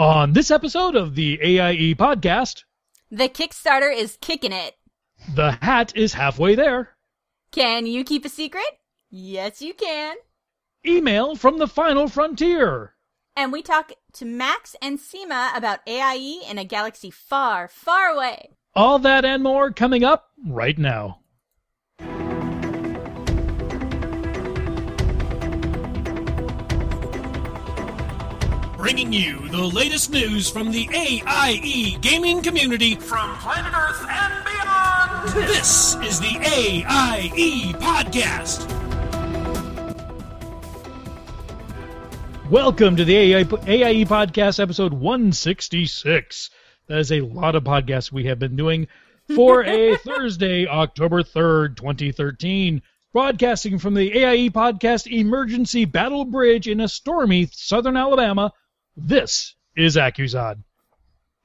On this episode of the AIE podcast... The Kickstarter is kicking it. The hat is halfway there. Can you keep a secret? Yes, you can. Email from the Final Frontier. And we talk to Max and Sema about AIE in a galaxy far, far away. All that and more coming up right now. Bringing you the latest news from the AIE gaming community from planet Earth and beyond. This is the AIE Podcast. Welcome to the AIE Podcast, episode 166. That is a lot of podcasts we have been doing for a Thursday, October 3rd, 2013. Broadcasting from the AIE Podcast Emergency Battle Bridge in a stormy southern Alabama, this is Acuzod.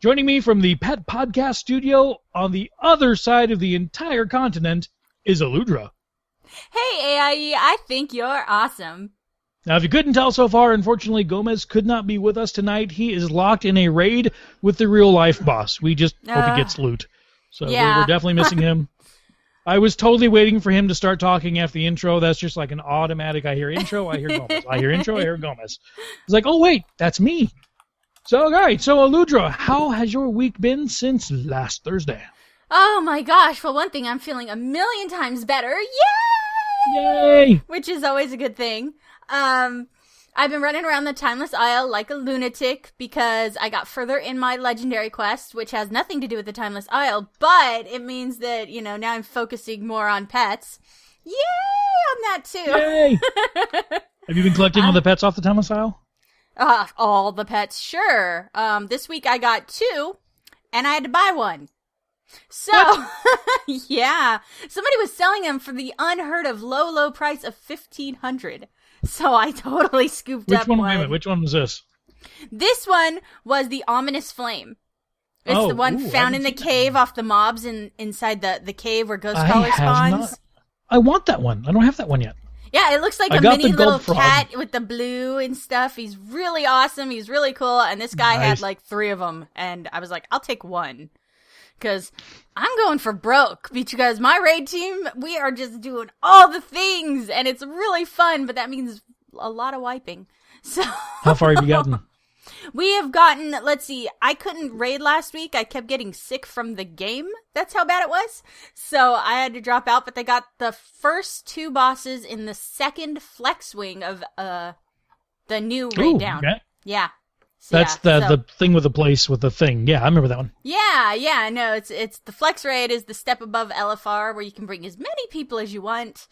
Joining me from the Pet Podcast Studio on the other side of the entire continent is Alludra. Hey, AIE, I think you're awesome. Now, if you couldn't tell so far, unfortunately, Gomez could not be with us tonight. He is locked in a raid with the real-life boss. We just hope he gets loot. So yeah. We're definitely missing him. I was totally waiting for him to start talking after the intro. That's just like an automatic, I hear intro, I hear Gomez. I hear intro, I hear Gomez. It's like, oh, wait, that's me. So, all right. So, Alludra, how has your week been since last Thursday? Oh, my gosh. For one thing, I'm feeling a million times better. Yay! Yay! Which is always a good thing. I've been running around the Timeless Isle like a lunatic because I got further in my legendary quest, which has nothing to do with the Timeless Isle, but it means that, you know, now I'm focusing more on pets. Yay! On that, too! Yay! Have you been collecting all the pets off the Timeless Isle? All the pets, sure. This week I got two, and I had to buy one. So, yeah. Somebody was selling them for the unheard of low, low price of $1,500. So I totally scooped up one. Which one was this? This one was the Ominous Flame. It's the one found in the cave off the mobs inside the cave where Ghost Caller spawns. I want that one. I don't have that one yet. Yeah, it looks like a mini little cat with the blue and stuff. He's really awesome. He's really cool. And this guy had like three of them. And I was like, I'll take one. Because I'm going for broke, because my raid team, we are just doing all the things, and it's really fun, but that means a lot of wiping. So how far have you gotten? We have gotten, let's see, I couldn't raid last week. I kept getting sick from the game. That's how bad it was. So I had to drop out, but they got the first two bosses in the second flex wing of the new raid down. Okay. Yeah. The thing with the place with the thing. Yeah, I remember that one. Yeah, no, it's the flex raid is the step above LFR where you can bring as many people as you want,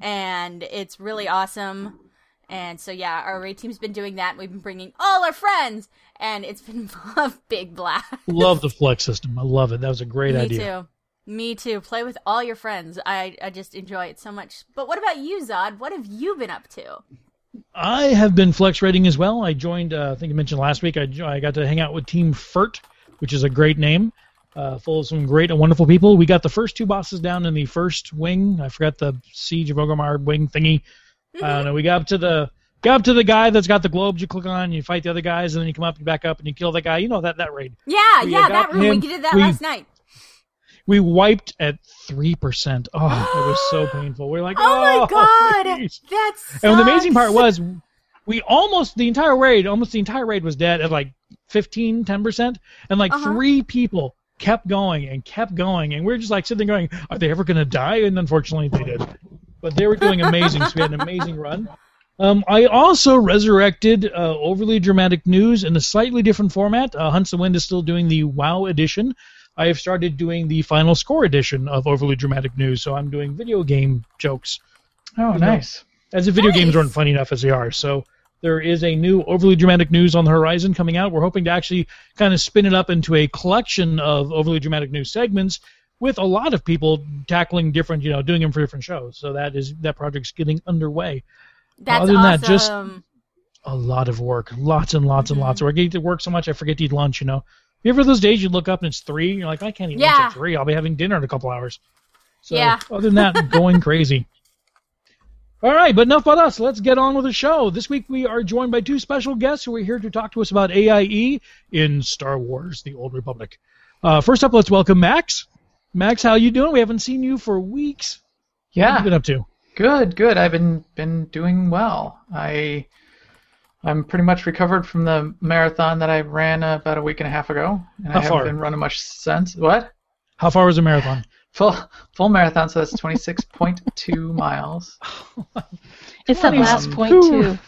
and it's really awesome. And so yeah, our raid team's been doing that. We've been bringing all our friends, and it's been a big blast. Love the flex system. I love it. That was a great idea. Me too. Play with all your friends. I just enjoy it so much. But what about you, Zod? What have you been up to? I have been flex raiding as well. I joined, I think I mentioned last week, I got to hang out with Team Furt, which is a great name, full of some great and wonderful people. We got the first two bosses down in the first wing. I forgot the Siege of Orgrimmar wing thingy. And we got up to the guy that's got the globes you click on, you fight the other guys, and then you come up, you back up, and you kill that guy. You know that raid. Yeah, that room. We did that last night. We wiped at 3%. Oh, it was so painful. We were like, oh my god, that's. And the amazing part was, we almost the entire raid was dead at like 10%, and like three people kept going, and we were just like sitting there going, are they ever going to die? And unfortunately, they did. But they were doing amazing, so we had an amazing run. I also resurrected Overly Dramatic News in a slightly different format. Hunts the Wind is still doing the WoW edition. I have started doing the Final Score edition of Overly Dramatic News, so I'm doing video game jokes. Oh, nice. As if video games aren't funny enough as they are. So there is a new Overly Dramatic News on the horizon coming out. We're hoping to actually kind of spin it up into a collection of Overly Dramatic News segments with a lot of people tackling different, you know, doing them for different shows. So that project's getting underway. That's awesome. Other than that, just a lot of work. Lots and lots and lots of work. I get to work so much I forget to eat lunch, you know. You ever those days you look up and it's 3:00, and you're like, I can't eat lunch at 3:00. I'll be having dinner in a couple hours. So other than that, going crazy. All right, but enough about us. Let's get on with the show. This week we are joined by two special guests who are here to talk to us about AIE in Star Wars: The Old Republic. First up, let's welcome Max. Max, how you doing? We haven't seen you for weeks. Yeah. What have you been up to? Good, good. I've been doing well. I'm pretty much recovered from the marathon that I ran about a week and a half ago, and I haven't been running much since. What? How far was the marathon? Full marathon, so that's 26.2 miles. It's the last .2.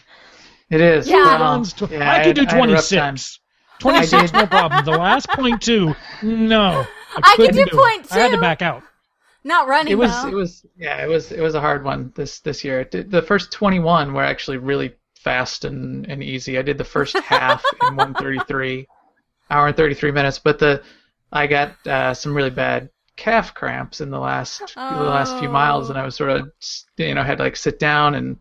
It is. Yeah. Yeah, I could do 26. 26, no problem. The last .2, no. I could do .2. I had to back out. Not running. It was a hard one this year. The first 21 were actually really fast and easy. I did the first half in 1:33, hour and 33 minutes. But I got some really bad calf cramps in the last few miles, and I was sort of, had to sit down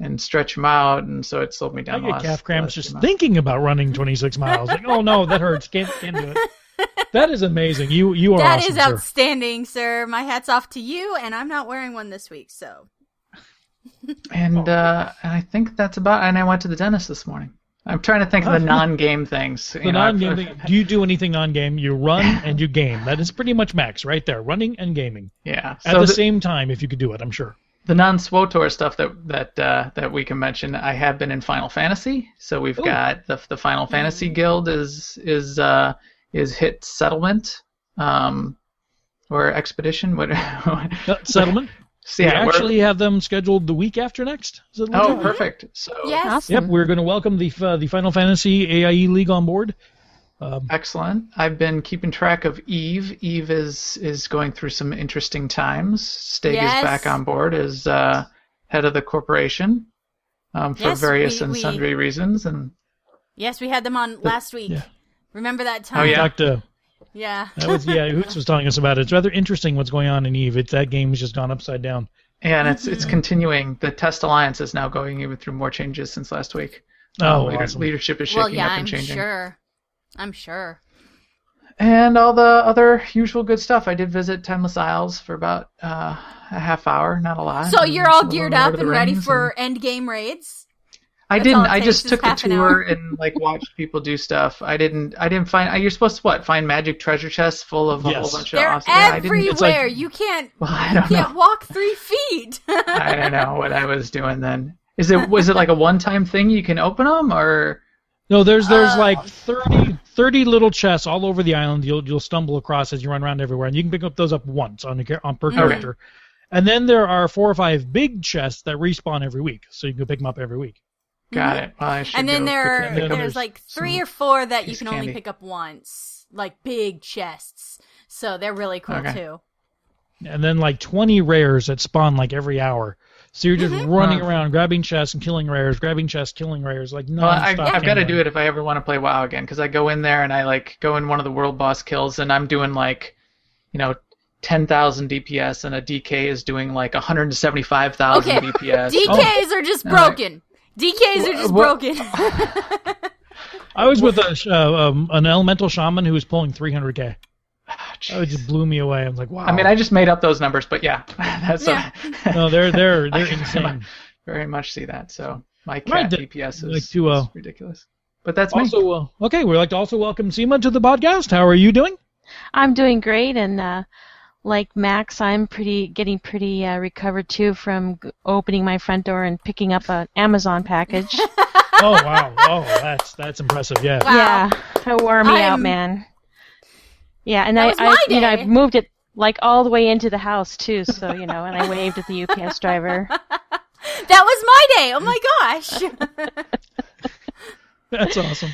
and stretch them out, and so it slowed me down. I get calf cramps just thinking about running 26 miles. Like, oh no, that hurts. Can't do it. That is amazing. You are awesome, sir. That is outstanding, sir. My hat's off to you, and I'm not wearing one this week, so. And I think that's about. And I went to the dentist this morning. I'm trying to think of the non-game things. The non-game thing. Do you do anything non-game? You run and you game. That is pretty much Max right there, running and gaming. Yeah. So at the same time, if you could do it, I'm sure. The non-SWTOR stuff that we can mention, I have been in Final Fantasy. So we've got the Final Fantasy Guild is hit settlement or expedition. What? Settlement. So yeah, we actually have them scheduled the week after next. Oh, perfect. So, yes. Awesome. Yep, we're going to welcome the Final Fantasy AIE League on board. Excellent. I've been keeping track of Eve. Eve is going through some interesting times. Stig is back on board as head of the corporation for various and sundry reasons. And yes, we had them on last week. Yeah. Remember that time? Oh, yeah. Yeah. Hoots was telling us about it. It's rather interesting what's going on in Eve. That game's just gone upside down. Yeah, and it's continuing. The Test Alliance is now going even through more changes since last week. Awesome. Leadership is shaking up and changing. I'm sure. And all the other usual good stuff. I did visit Timeless Isles for about a half hour, not a lot. So you're all geared up and ready for end game raids? I didn't. I just took the tour and watched people do stuff. I didn't find. You're supposed to find magic treasure chests full of a whole bunch of awesome. They're everywhere. You can't. Well, I don't know. Walk 3 feet. I don't know what I was doing then. Was it like a one-time thing? You can open them or? No, there's 30 little chests all over the island. You'll stumble across as you run around everywhere, and you can pick up those up once per character. And then there are 4 or 5 big chests that respawn every week, so you can pick them up every week. Got it. Well, and then there's 3 or 4 that you can only pick up once, big chests. So they're really cool too. And then 20 rares that spawn every hour. So you're just running around, grabbing chests and killing rares, nonstop. I've got to do it if I ever want to play WoW again, because I go in there and I go in one of the world boss kills and I'm doing 10,000 DPS and a DK is doing 175,000 DPS. DKs are just broken. DKs are just broken. I was with an elemental shaman who was pulling 300k. Oh, it just blew me away. I was wow. I mean, I just made up those numbers, but yeah, that's no, they're insane. Very much see that. So my cat DPS is ridiculous. But that's me. Okay, we'd like to also welcome Sema to the podcast. How are you doing? I'm doing great, and like Max, I'm getting pretty recovered too from opening my front door and picking up an Amazon package. Oh wow! Oh, that's impressive. Yeah. Wow. Yeah, it wore me out, man. Yeah, and I moved it all the way into the house too, so and I waved at the UPS driver. That was my day. Oh my gosh. That's awesome.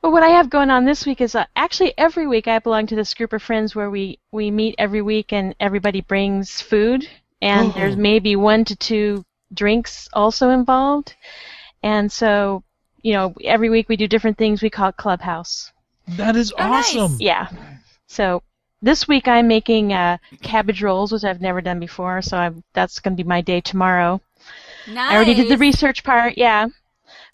But what I have going on this week is actually every week I belong to this group of friends where we meet every week and everybody brings food and there's maybe 1 to 2 drinks also involved. And so, every week we do different things. We call it Clubhouse. That is awesome. Nice. Yeah. So this week I'm making cabbage rolls, which I've never done before, so that's going to be my day tomorrow. Nice. I already did the research part, yeah.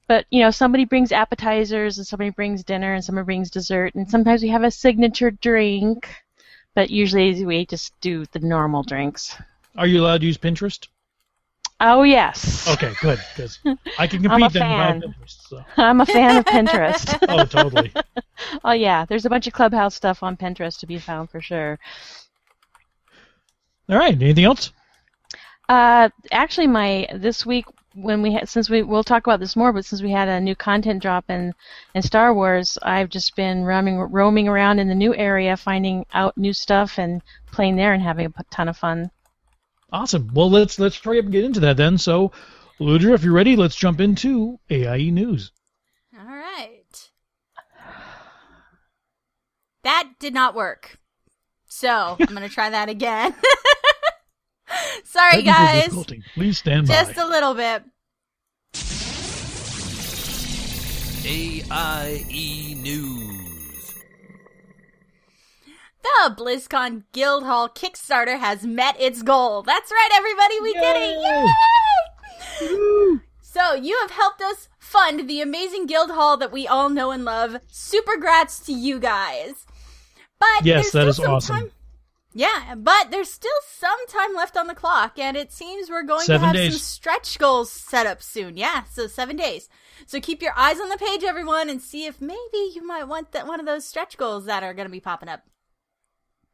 But, somebody brings appetizers, and somebody brings dinner, and somebody brings dessert, and sometimes we have a signature drink, but usually we just do the normal drinks. Are you allowed to use Pinterest? Oh, yes. Okay, good, because I can compete then by Pinterest. So. I'm a fan of Pinterest. Oh, totally. Oh, yeah, there's a bunch of Clubhouse stuff on Pinterest to be found for sure. All right, anything else? Actually, this week, when we had, since we'll talk about this more, but since we had a new content drop in Star Wars, I've just been roaming around in the new area, finding out new stuff and playing there and having a ton of fun. Awesome. Well, let's hurry up and get into that then. So, Alludra, if you're ready, let's jump into AIE News. All right. That did not work. So, I'm going to try that again. Sorry, guys. Please stand by. Just a little bit. AIE News. The BlizzCon Guildhall Kickstarter has met its goal. That's right, everybody. We did it. Yay! Woo! So you have helped us fund the amazing Guildhall that we all know and love. Super grats to you guys. But yes, that is awesome. Yeah, but there's still some time left on the clock, and it seems we're going to have some stretch goals set up soon. Yeah, so 7 days. So keep your eyes on the page, everyone, and see if maybe you might want one of those stretch goals that are going to be popping up.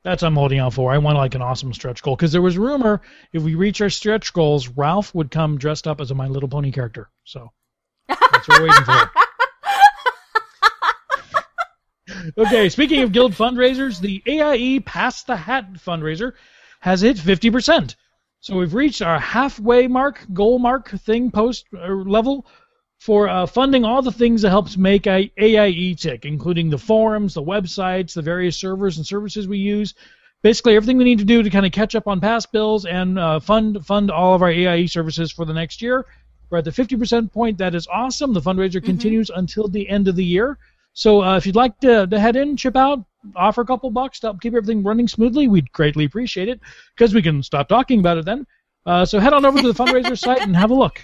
That's what I'm holding out for. I want, like, an awesome stretch goal, because there was rumor if we reach our stretch goals, Ralph would come dressed up as a My Little Pony character. So that's what we're waiting for. Okay, speaking of guild fundraisers, the AIE Pass the Hat fundraiser has hit 50%. So we've reached our halfway mark, goal mark, thing post level for funding all the things that helps make AIE tick, including the forums, the websites, the various servers and services we use. Basically, everything we need to do to kind of catch up on past bills and fund all of our AIE services for the next year. We're at the 50% point. That is awesome. The fundraiser continues until the end of the year. So if you'd like to head in, chip out, offer a couple bucks to help keep everything running smoothly, we'd greatly appreciate it because we can stop talking about it then. So head on over to the fundraiser site and have a look.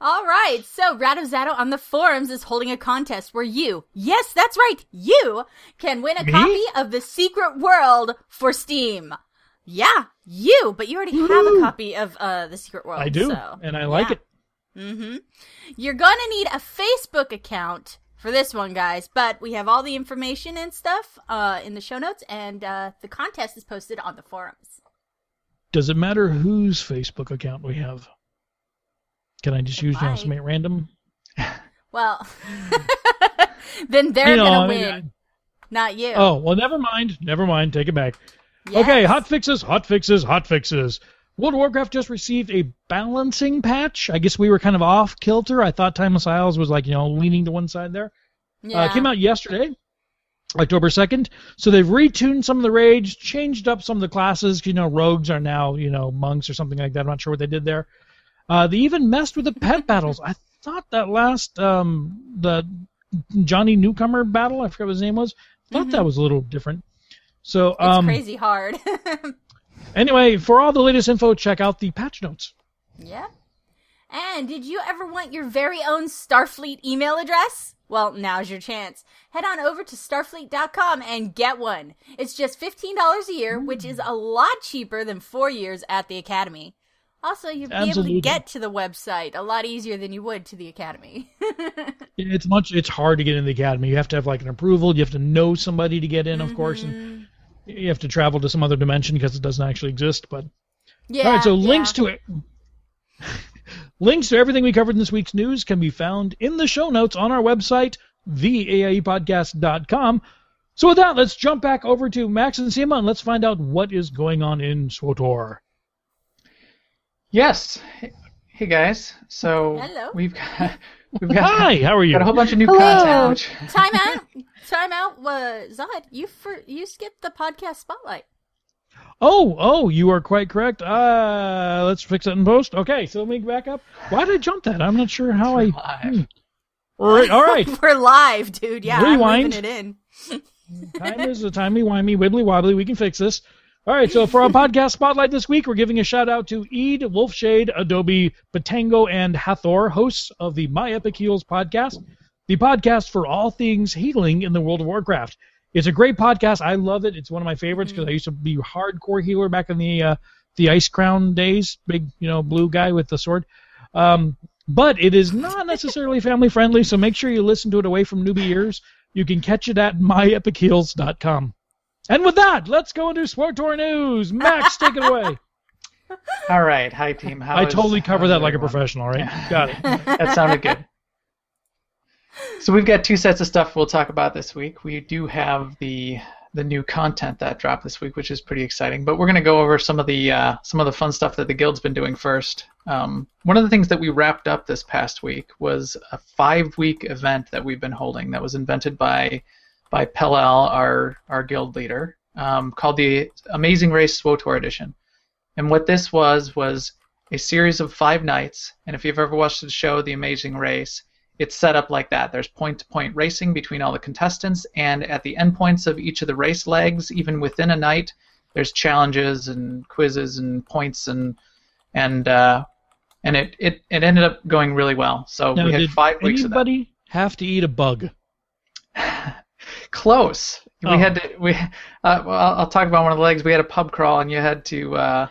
All right. So Radozado on the forums is holding a contest where you, yes, that's right, you can win a copy of The Secret World for Steam. Yeah, you, but you already have a copy of The Secret World. I do, so, and I like it. You're gonna need a Facebook account for this one, guys, but we have all the information and stuff in the show notes, and the contest is posted on the forums. Does it matter whose Facebook account we have? Can I just use something at random? Well, then they're gonna win. Not you. Oh, well, never mind. Never mind. Take it back. Yes. Okay, hot fixes, hot fixes, hot fixes. World of Warcraft just received a balancing patch. I guess we were kind of off kilter. I thought Timeless Isle was leaning to one side there. Yeah. It came out yesterday, October 2nd. So they've retuned some of the raids, changed up some of the classes. Rogues are now, monks or something like that. I'm not sure what they did there. They even messed with the pet battles. I thought that last, the Johnny Newcomer battle, I forgot what his name was. I thought that was a little different. So it's crazy hard. Anyway, for all the latest info, check out the patch notes. Yeah. And did you ever want your very own Starfleet email address? Well, now's your chance. Head on over to starfleet.com and get one. It's just $15 a year, which is a lot cheaper than 4 years at the Academy. Also, you'll be able to get to the website a lot easier than you would to the Academy. It's hard to get in the Academy. You have to have an approval. You have to know somebody to get in, of course, and you have to travel to some other dimension because it doesn't actually exist. But yeah, all right, so links to it, links to everything we covered in this week's news can be found in the show notes on our website, theaiepodcast.com. So with that, let's jump back over to Max and Sema and let's find out what is going on in SWTOR. Yes, hey guys. So hello. We've got hi, how are you? Got a whole bunch of new content. Time out. Zod, you skipped the podcast spotlight. Oh, you are quite correct. Let's fix that in post. Okay, so let me back up. Why did I jump that? I'm not sure how I. Live. All right. We're live, dude. Yeah, rewind. I'm leaving it in. Time is a timey-wimey, wibbly-wobbly. We can fix this. All right, so for our podcast spotlight this week, we're giving a shout-out to Ede, Wolfshade, Adobe, Batango, and Hathor, hosts of the My Epic Heals podcast, the podcast for all things healing in the World of Warcraft. It's a great podcast. I love it. It's one of my favorites because I used to be a hardcore healer back in the the Ice Crown days, big, you know, blue guy with the sword. But it is not necessarily family friendly, so make sure you listen to it away from newbie ears. You can catch it at myepicheels.com. And with that, let's go into SWTOR news. Max, take it away. All right. Hi, team. I totally covered that like a professional, right? Got it. That sounded good. So we've got two sets of stuff we'll talk about this week. We do have the new content that dropped this week, which is pretty exciting. But we're going to go over some of the fun stuff that the guild's been doing first. One of the things that we wrapped up this past week was a 5-week event that we've been holding that was invented by Pellal, our guild leader, called the Amazing Race SWTOR Edition. And what this was a series of 5 nights. And if you've ever watched the show, The Amazing Race, it's set up like that. There's point-to-point racing between all the contestants, and at the endpoints of each of the race legs, even within a night, there's challenges and quizzes and points, and it ended up going really well. So now, we had 5 weeks of that. Did anybody have to eat a bug? Close. Oh. I'll talk about one of the legs. We had a pub crawl, and you had to.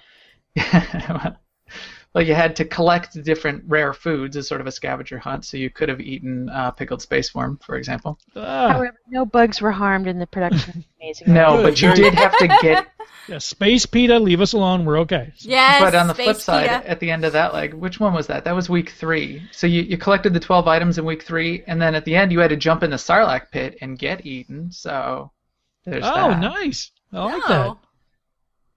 Well, you had to collect different rare foods as sort of a scavenger hunt, so you could have eaten pickled space worm, for example. However, no bugs were harmed in the production. Amazing. No, good, but you did have to get... Yeah, Space PETA, leave us alone, we're okay. Yes, but on the flip side, PETA. At the end of that, like, which one was that? That was week 3. So you collected the 12 items in week 3, and then at the end you had to jump in the Sarlacc pit and get eaten, so there's that. Oh, nice. I like that.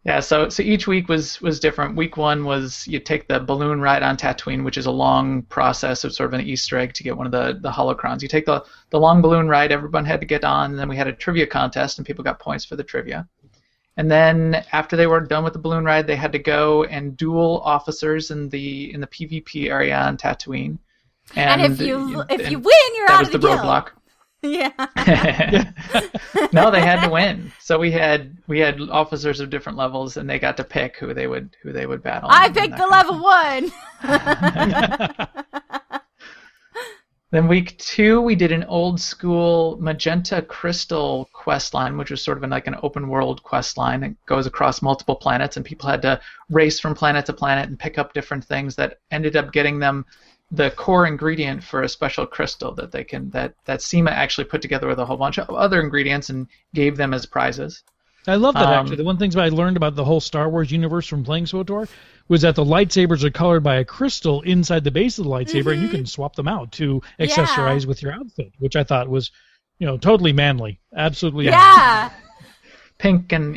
Yeah, so each week was different. Week 1 was you take the balloon ride on Tatooine, which is a long process of sort of an Easter egg to get one of the holocrons. You take the long balloon ride, everyone had to get on, and then we had a trivia contest, and people got points for the trivia. And then after they were done with the balloon ride, they had to go and duel officers in the PvP area on Tatooine. And if you win, you're out of the guild. That was the roadblock. Yeah. No, they had to win. So we had officers of different levels, and they got to pick who they would battle. I picked the level 1. Then week 2, we did an old school magenta crystal quest line, which was sort of like an open world quest line that goes across multiple planets, and people had to race from planet to planet and pick up different things that ended up getting them the core ingredient for a special crystal that they can that Sema actually put together with a whole bunch of other ingredients and gave them as prizes. I love that, actually. The one thing I learned about the whole Star Wars universe from playing SWTOR was that the lightsabers are colored by a crystal inside the base of the lightsaber, and you can swap them out to accessorize with your outfit, which I thought was, you know, totally manly. Absolutely. Yeah. Pink and,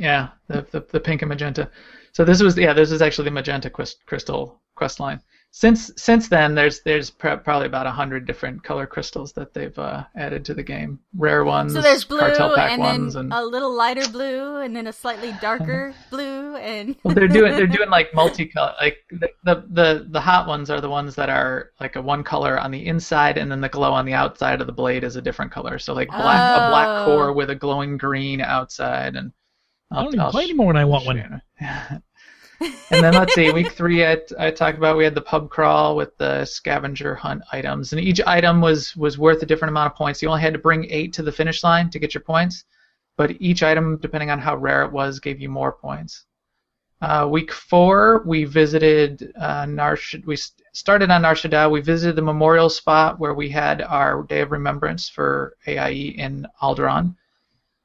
the pink and magenta. So this is actually the magenta crystal quest line. Since then, there's probably about 100 different color crystals that they've added to the game. Rare ones, so there's blue, cartel pack and ones, then and a little lighter blue, and then a slightly darker blue, and well, they're doing like multicolor. Like the hot ones are the ones that are like a one color on the inside, and then the glow on the outside of the blade is a different color. So like a black core with a glowing green outside, and I don't even play anymore when I want one. And then let's see, week 3 I talked about we had the pub crawl with the scavenger hunt items, and each item was worth a different amount of points. You only had to bring 8 to the finish line to get your points, but each item, depending on how rare it was, gave you more points. Week 4 we visited we started on Nar Shaddaa. We visited the memorial spot where we had our Day of Remembrance for AIE in Alderaan.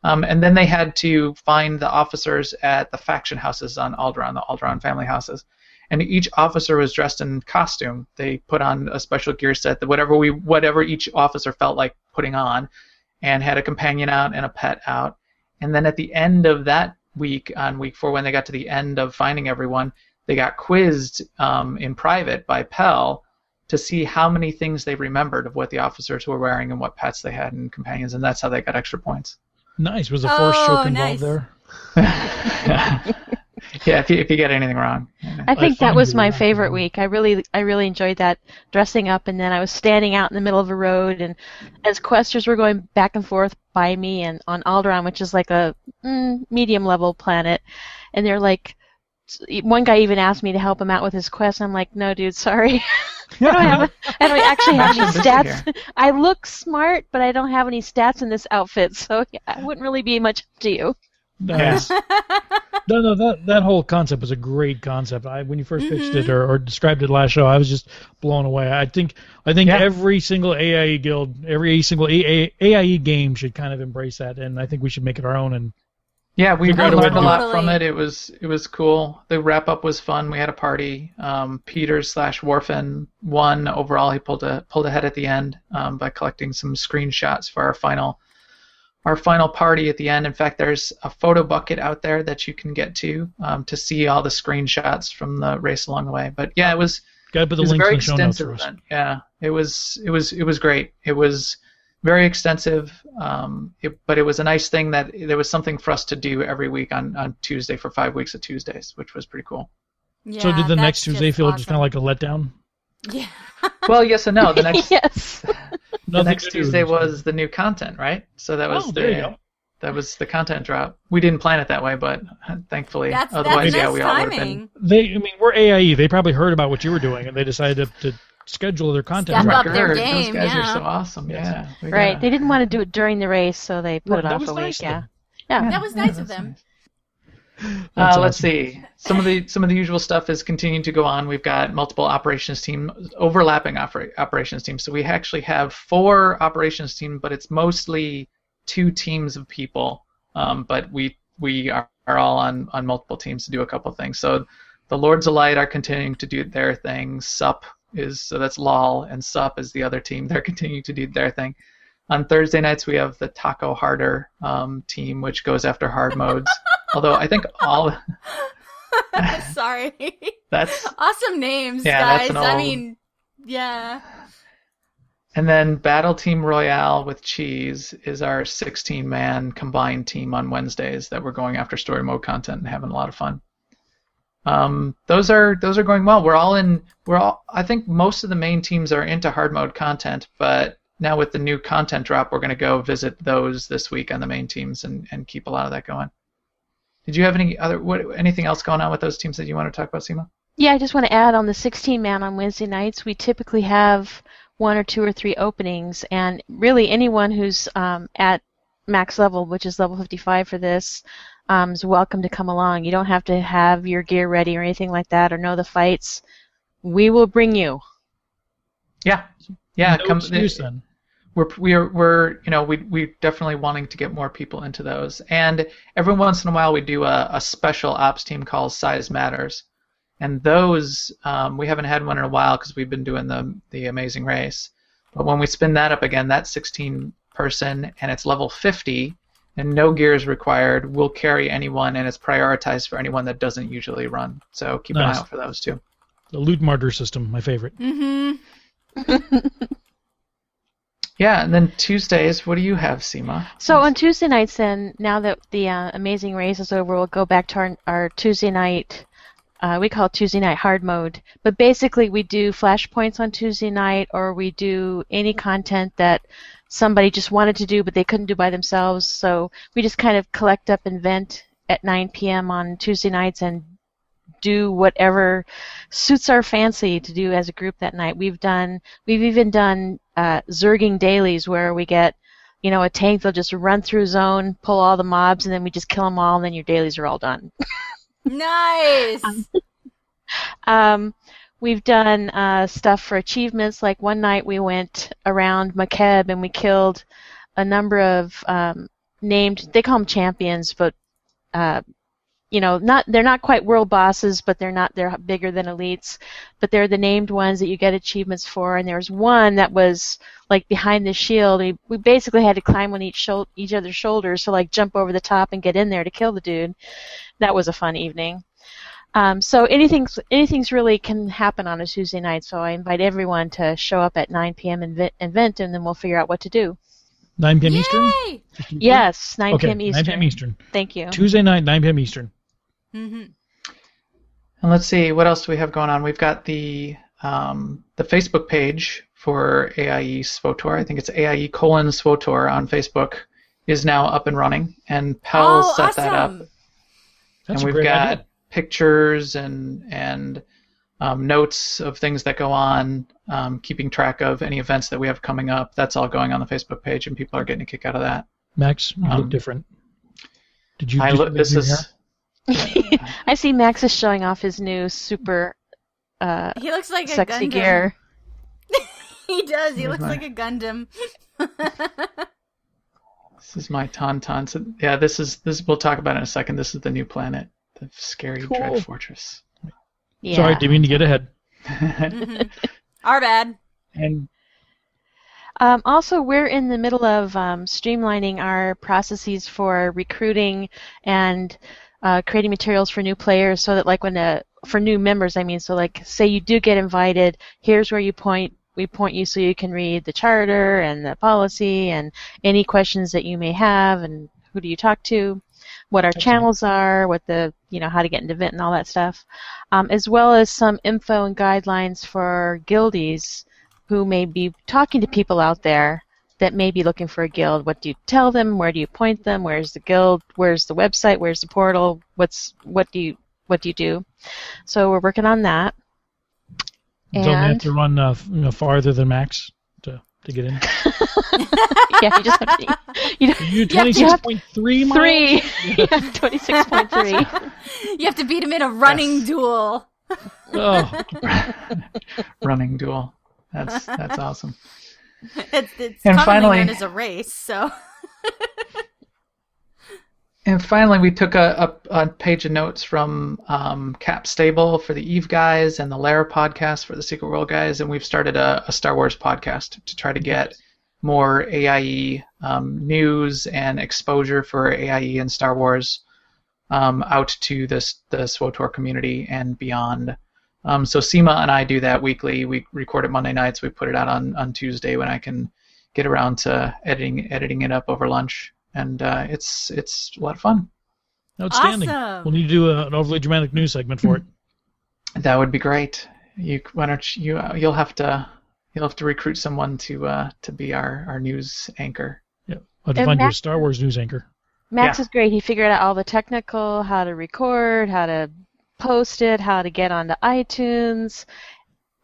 And then they had to find the officers at the faction houses on Alderaan, the Alderaan family houses. And each officer was dressed in costume. They put on a special gear set, that whatever each officer felt like putting on, and had a companion out and a pet out. And then at the end of that week, on week 4, when they got to the end of finding everyone, they got quizzed in private by Pell to see how many things they remembered of what the officers were wearing and what pets they had and companions, and that's how they got extra points. Nice. Was a force choke involved there? Yeah, if you get anything wrong. Yeah. I think that was my favorite week. I really enjoyed that, dressing up, and then I was standing out in the middle of a road, and as questers were going back and forth by me and on Alderaan, which is like a medium level planet, and they're like, one guy even asked me to help him out with his quest, and I'm like, no, dude, sorry. I don't actually have any stats. I look smart, but I don't have any stats in this outfit, so yeah, I wouldn't really be much up to you. Nice. No, that whole concept was a great concept. When you first pitched it or described it last show, I was just blown away. I think every single AIE guild, every single AIE game should kind of embrace that, and I think we should make it our own. And yeah, we learned a lot from it. It was cool. The wrap up was fun. We had a party. Peter/Warfin won overall. He pulled ahead at the end by collecting some screenshots for our final party at the end. In fact, there's a photo bucket out there that you can get to see all the screenshots from the race along the way. But yeah, it was a very extensive event. Yeah, it was great. It was very extensive, but it was a nice thing that there was something for us to do every week on Tuesday for 5 weeks of Tuesdays, which was pretty cool. Yeah, so did the next Tuesday feel just kind of like a letdown? Yeah. Well, yes and no. The next yes. The next Tuesday was the new content, right? So that was that was the content drop. We didn't plan it that way, but thankfully, otherwise, yeah, we all would have been. We're AIE. They probably heard about what you were doing, and they decided to schedule their content. Step up their game. Those guys are so awesome. Yeah. Right. They didn't want to do it during the race, so they put it off a week. Yeah. Yeah. That was nice of them. Let's see. Some of the usual stuff is continuing to go on. We've got multiple operations team, overlapping operations teams. So we actually have 4 operations teams, but it's mostly 2 teams of people. But we are all on multiple teams to do a couple of things. So the Lords of Light are continuing to do their thing. SUP that's LOL, and SUP is the other team. They're continuing to do their thing. On Thursday nights, we have the Taco Harder team, which goes after hard modes. Although I think all sorry. That's awesome names, yeah, guys. I mean, yeah. And then Battle Team Royale with Cheese is our 16-man combined team on Wednesdays that we're going after story mode content and having a lot of fun. Those are going well. I think most of the main teams are into hard mode content, but now with the new content drop, we're going to go visit those this week on the main teams and keep a lot of that going. Did you have anything else going on with those teams that you want to talk about, Sema? Yeah, I just want to add on the 16-man on Wednesday nights, we typically have 1 or 2 or 3 openings, and really anyone who's at max level, which is level 55 for this, is welcome to come along. You don't have to have your gear ready or anything like that or know the fights. We will bring you. Yeah. Yeah, no excuse then. We're definitely wanting to get more people into those, and every once in a while we do a special ops team called Size Matters, and those we haven't had one in a while because we've been doing the Amazing Race. But when we spin that up again, that's 16 person and it's level 50, and no gear is required. We'll carry anyone, and it's prioritized for anyone that doesn't usually run. So keep an eye out for those too. The loot martyr system, my favorite. Mm-hmm. Yeah, and then Tuesdays, what do you have, Sema? So on Tuesday nights then, now that the Amazing Race is over, we'll go back to our Tuesday night, we call it Tuesday night hard mode. But basically we do flashpoints on Tuesday night, or we do any content that somebody just wanted to do but they couldn't do by themselves. So we just kind of collect up and vent at 9 p.m. on Tuesday nights and do whatever suits our fancy to do as a group that night. We've even done Zerging dailies, where we get, a tank, they'll just run through zone, pull all the mobs, and then we just kill them all, and then your dailies are all done. Nice! We've done stuff for achievements. Like one night we went around Makeb and we killed a number of named, they call them champions, but they're not quite world bosses, but they're bigger than elites. But they're the named ones that you get achievements for. And there was one that was like behind the shield. We basically had to climb on each other's shoulders to like jump over the top and get in there to kill the dude. That was a fun evening. So anything's really can happen on a Tuesday night. So I invite everyone to show up at 9 p.m. and vent, and then we'll figure out what to do. 9 p.m. Eastern? Yes, 9 p.m. Eastern. 9 p.m. Eastern. Thank you. Tuesday night, 9 p.m. Eastern. Mm-hmm. And let's see, what else do we have going on? We've got the Facebook page for AIE SWTOR. I think it's AIE:SWTOR on Facebook is now up and running, and Pellal set that up. That's and we've got idea. Pictures and notes of things that go on, keeping track of any events that we have coming up. That's all going on the Facebook page, and people are getting a kick out of that. Max, you look different. Did you? I look. This is. I see Max is showing off his new super he looks like a sexy Gundam. Gear. He does. He looks like a Gundam. This is my Tauntaun. So, yeah, this is. We'll talk about it in a second. This is the new planet, the scary dread fortress. Yeah. Sorry, didn't mean to get ahead. Mm-hmm. Our bad. And also, we're in the middle of streamlining our processes for recruiting and creating materials for new players, so that like for new members, I mean, so like say you do get invited, here's where you point. We point you so you can read the charter and the policy and any questions that you may have, and who do you talk to, what our channels are, what the how to get into event and all that stuff, as well as some info and guidelines for guildies who may be talking to people out there that may be looking for a guild. What do you tell them? Where do you point them? Where's the guild? Where's the website? Where's the portal? What do you do? So we're working on that. Don't we have to run farther than Max to get in? Yeah, you just have to. You 26.3 miles? 26.3. You have to beat him in a running duel. Oh, running duel. That's awesome. It's and finally known as a race, so. And finally, we took a page of notes from Cap Stable for the Eve guys and the Lara podcast for the Secret World guys, and we've started a Star Wars podcast to try to get more AIE news and exposure for AIE and Star Wars out to the SWTOR community and beyond. So Sema and I do that weekly. We record it Monday nights. We put it out on Tuesday when I can get around to editing it up over lunch. And it's a lot of fun. Outstanding. Awesome. We'll need to do an overly dramatic news segment for it. That would be great. You'll have to recruit someone to be our news anchor. Yeah, I'll have to find you a Star Wars news anchor. Max is great. He figured out all the technical, how to record, how to post it, how to get onto iTunes.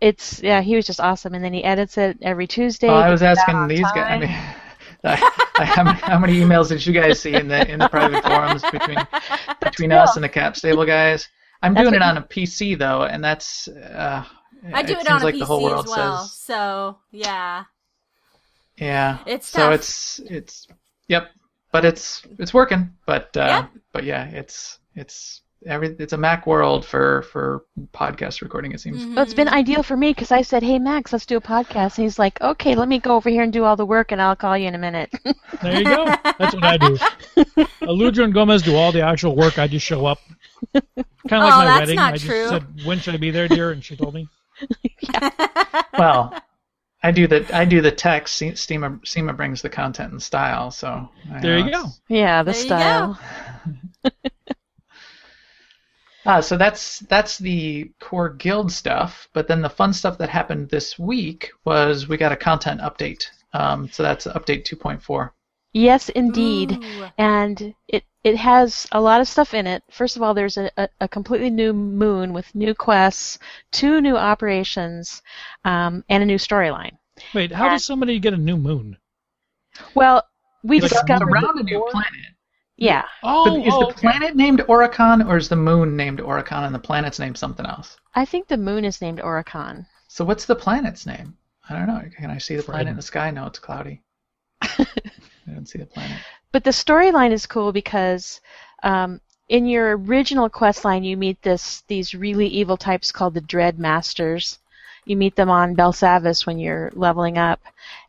He was just awesome. And then he edits it every Tuesday. Well, I was asking these guys. How many emails did you guys see in the private forums between us and the Cap Stable guys? That's doing it on a PC though, and that's I do it on a PC the whole world as well. Says, so yeah. It's tough. So it's but it's working. But but yeah, it's a Mac world for podcast recording, it seems. Mm-hmm. Well, it's been ideal for me because I said, hey, Max, let's do a podcast. And he's like, okay, let me go over here and do all the work, and I'll call you in a minute. There you go. That's what I do. Alludra and Gomez do all the actual work. I just show up. Kind of like my wedding. I just said, when should I be there, dear? And she told me. Yeah. Well, I do the text. Sema brings the content and style. So there you go. Yeah, the style. So that's the core guild stuff, but then the fun stuff that happened this week was we got a content update. So that's update 2.4. Yes, indeed. Ooh. And it has a lot of stuff in it. First of all, there's a completely new moon with new quests, two new operations, and a new storyline. Wait, how does somebody get a new moon? Well, we discovered around a new planet. Yeah. But is the planet named Oricon, or is the moon named Oricon and the planet's named something else? I think the moon is named Oricon. So what's the planet's name? I don't know. Can I see the planet in the sky? No, it's cloudy. I don't see the planet. But the storyline is cool because in your original quest line, you meet these really evil types called the Dread Masters. You meet them on Belsavis when you're leveling up.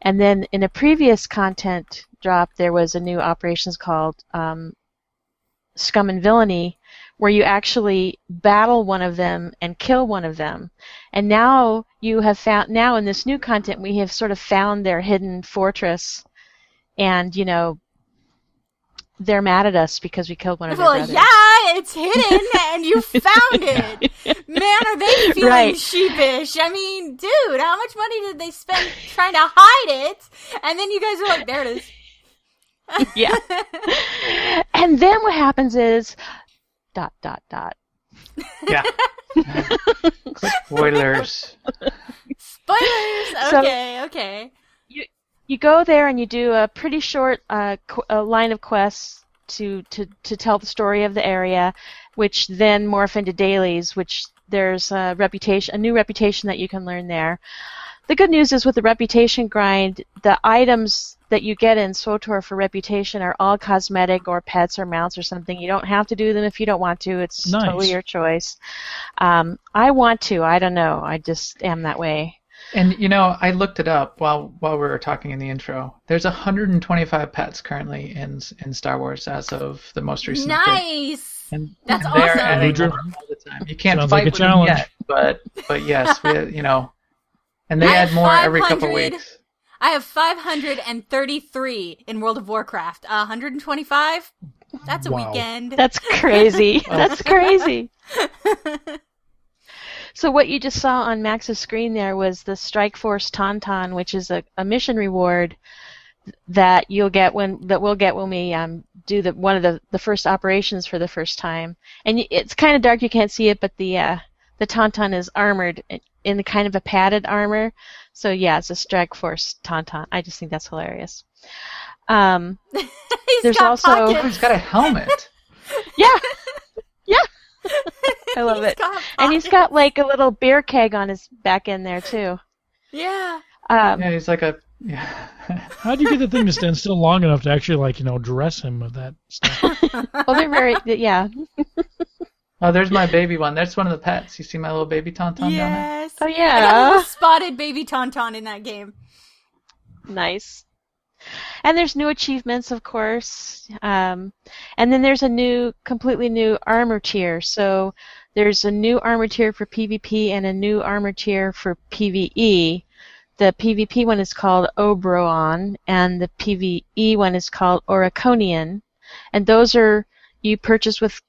And then in a previous content drop, there was a new operations called Scum and Villainy, where you actually battle one of them and kill one of them. And now you have found, now in this new content, we have sort of found their hidden fortress, and they're mad at us because we killed one of their brothers. Yeah, it's hidden, and you found it. Man, are they feeling sheepish. I mean, dude, how much money did they spend trying to hide it? And then you guys are like, there it is. Yeah. And then what happens is ... Yeah. Quick spoilers. Spoilers! Okay. You go there and you do a pretty short line of quests to tell the story of the area, which then morph into dailies, which there's a new reputation that you can learn there. The good news is with the reputation grind, the items that you get in SWTOR for reputation are all cosmetic or pets or mounts or something. You don't have to do them if you don't want to. It's nice. Totally your choice. I want to. I don't know. I just am that way. And, you know, I looked it up while we were talking in the intro. There's 125 pets currently in Star Wars as of the most recent. Nice! And that's awesome. Alludra. All the time. You can't Sounds fight like a challenge. Them yet, but yes, we, you know. And they add more every couple weeks. I have 533 in World of Warcraft. 125? That's a weekend. That's crazy. That's crazy. So what you just saw on Max's screen there was the Strike Force Tauntaun, which is a mission reward that you'll get when we do one of the first operations for the first time. And it's kind of dark, you can't see it, but the Tauntaun is armored in kind of a padded armor. So yeah, it's a Strike Force Tauntaun. I just think that's hilarious. He's got a helmet. Yeah. I love it. And he's got like a little beer keg on his back end there too. Yeah. He's like a... Yeah. How'd you get the thing to stand still long enough to actually dress him with that stuff? Well, they're very... Yeah. Oh, there's my baby one. That's one of the pets. You see my little baby Tauntaun down there? Oh, yeah. I got a little spotted baby Tauntaun in that game. Nice. And there's new achievements, of course. And then there's completely new armor tier. So there's a new armor tier for PvP and a new armor tier for PvE. The PvP one is called Obroon, and the PvE one is called Oriconian. And those are you purchase with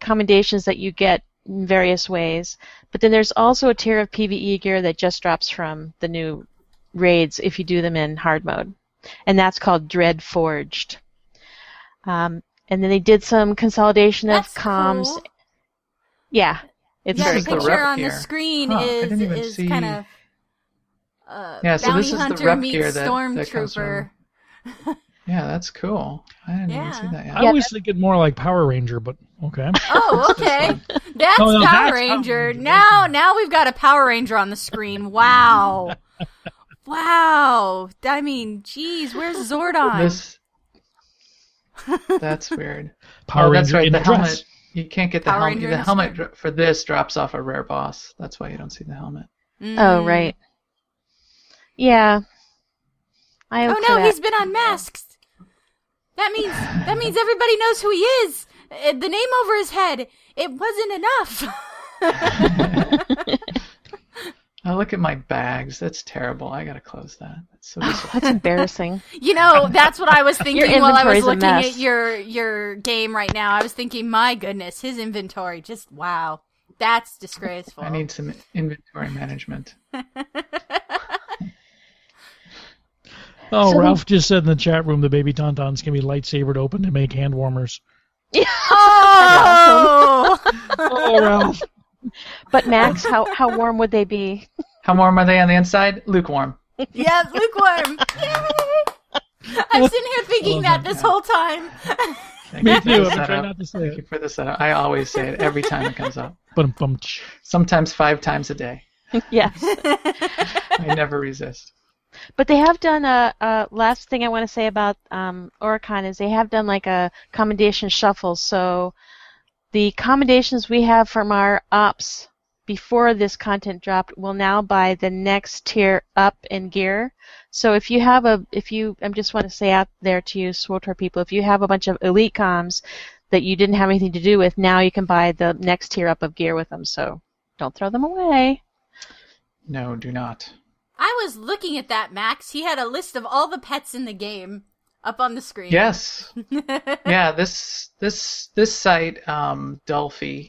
commendations that you get in various ways. But then there's also a tier of PvE gear that just drops from the new raids if you do them in hard mode. And that's called Dread Forged. And then they did some consolidation of comms. Cool. Yeah. It's very cool. The picture on the screen is kind of so this is the rep gear that Stormtrooper. Yeah, that's cool. I didn't even see that yet. I always think it more like Power Ranger, but okay. Oh, okay. That's Power Ranger. Now we've got a Power Ranger on the screen. Wow. Wow. I mean, geez, where's Zordon? That's weird. Power Ranger right, in the helmet. Dress. You can't get the helmet. The helmet for this drops off a rare boss. That's why you don't see the helmet. Mm. Oh, right. Yeah. He's been unmasked. That means everybody knows who he is. The name over his head. It wasn't enough. Oh, look at my bags. That's terrible. I gotta close that. That's so that's embarrassing. You know, that's what I was thinking while I was looking at your game right now. I was thinking, my goodness, his inventory. Just wow, that's disgraceful. I need some inventory management. Ralph just said in the chat room the baby Tauntauns can be lightsabered open to make hand warmers. Oh! Oh, Ralph. But Max, how warm would they be? How warm are they on the inside? Lukewarm. Yes, lukewarm. Yay! I'm sitting here thinking that this whole time. Me too. I'm trying not to say it. Thank you for the setup. I always say it every time it comes up. Sometimes 5 times a day. Yes. I never resist. But they have done a last thing I want to say about Oricon is they have done like a commendation shuffle. So the commendations we have from our ops before this content dropped will now buy the next tier up in gear. So I just want to say out there to you SWTOR people, if you have a bunch of elite comms that you didn't have anything to do with, now you can buy the next tier up of gear with them. So don't throw them away. No, do not. I was looking at that, Max. He had a list of all the pets in the game up on the screen. Yes. Yeah, this site, Delphi,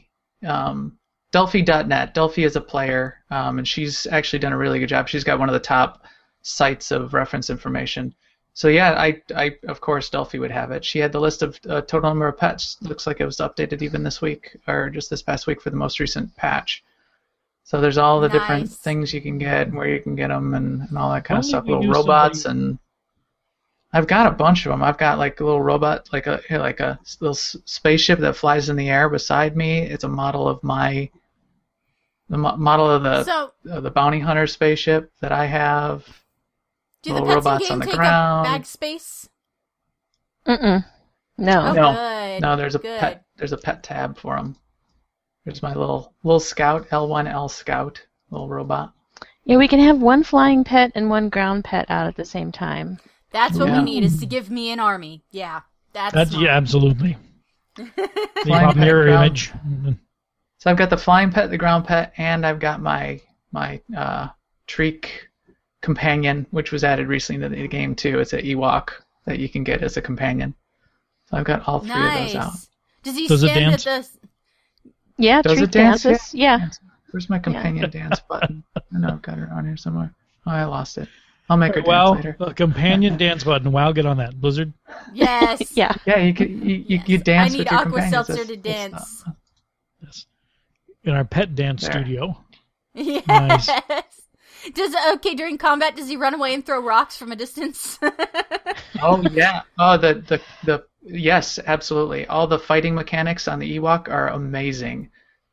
Delphi.net. Delphi is a player, and she's actually done a really good job. She's got one of the top sites of reference information. So yeah, I of course Delphi would have it. She had the list of total number of pets. Looks like it was updated even this week, or just this past week for the most recent patch. So there's all the different things you can get, and where you can get them, and all that kind of stuff. Little robots and I've got a bunch of them. I've got like a little robot, like a little spaceship that flies in the air beside me. It's a model of the bounty hunter spaceship that I have. Do little the pets robots in game on the take ground. Up bag space? Mm-mm. No. Oh, no. Good. No. There's a good. Pet. There's a pet tab for them. There's my little scout, L1L scout, little robot. Yeah, we can have one flying pet and one ground pet out at the same time. That's what we need, is to give me an army. Yeah, that's yeah, absolutely. The mirror image. So I've got the flying pet, the ground pet, and I've got my Treek companion, which was added recently to the game too. It's an Ewok that you can get as a companion. So I've got all three of those out. Does he stand at the? Yeah, Treek dances. Yeah. Where's my companion dance button? I know I've got her on here somewhere. Oh, I lost it. I'll make her dance later. A companion dance button. Wow, get on that, Blizzard. Yes. Yeah. Yeah, you dance with your companions. I need Aqua Seltzer to dance. Yes. In our pet dance studio. Yes. Nice. During combat, does he run away and throw rocks from a distance? Oh yeah. Oh, yes, absolutely. All the fighting mechanics on the Ewok are amazing.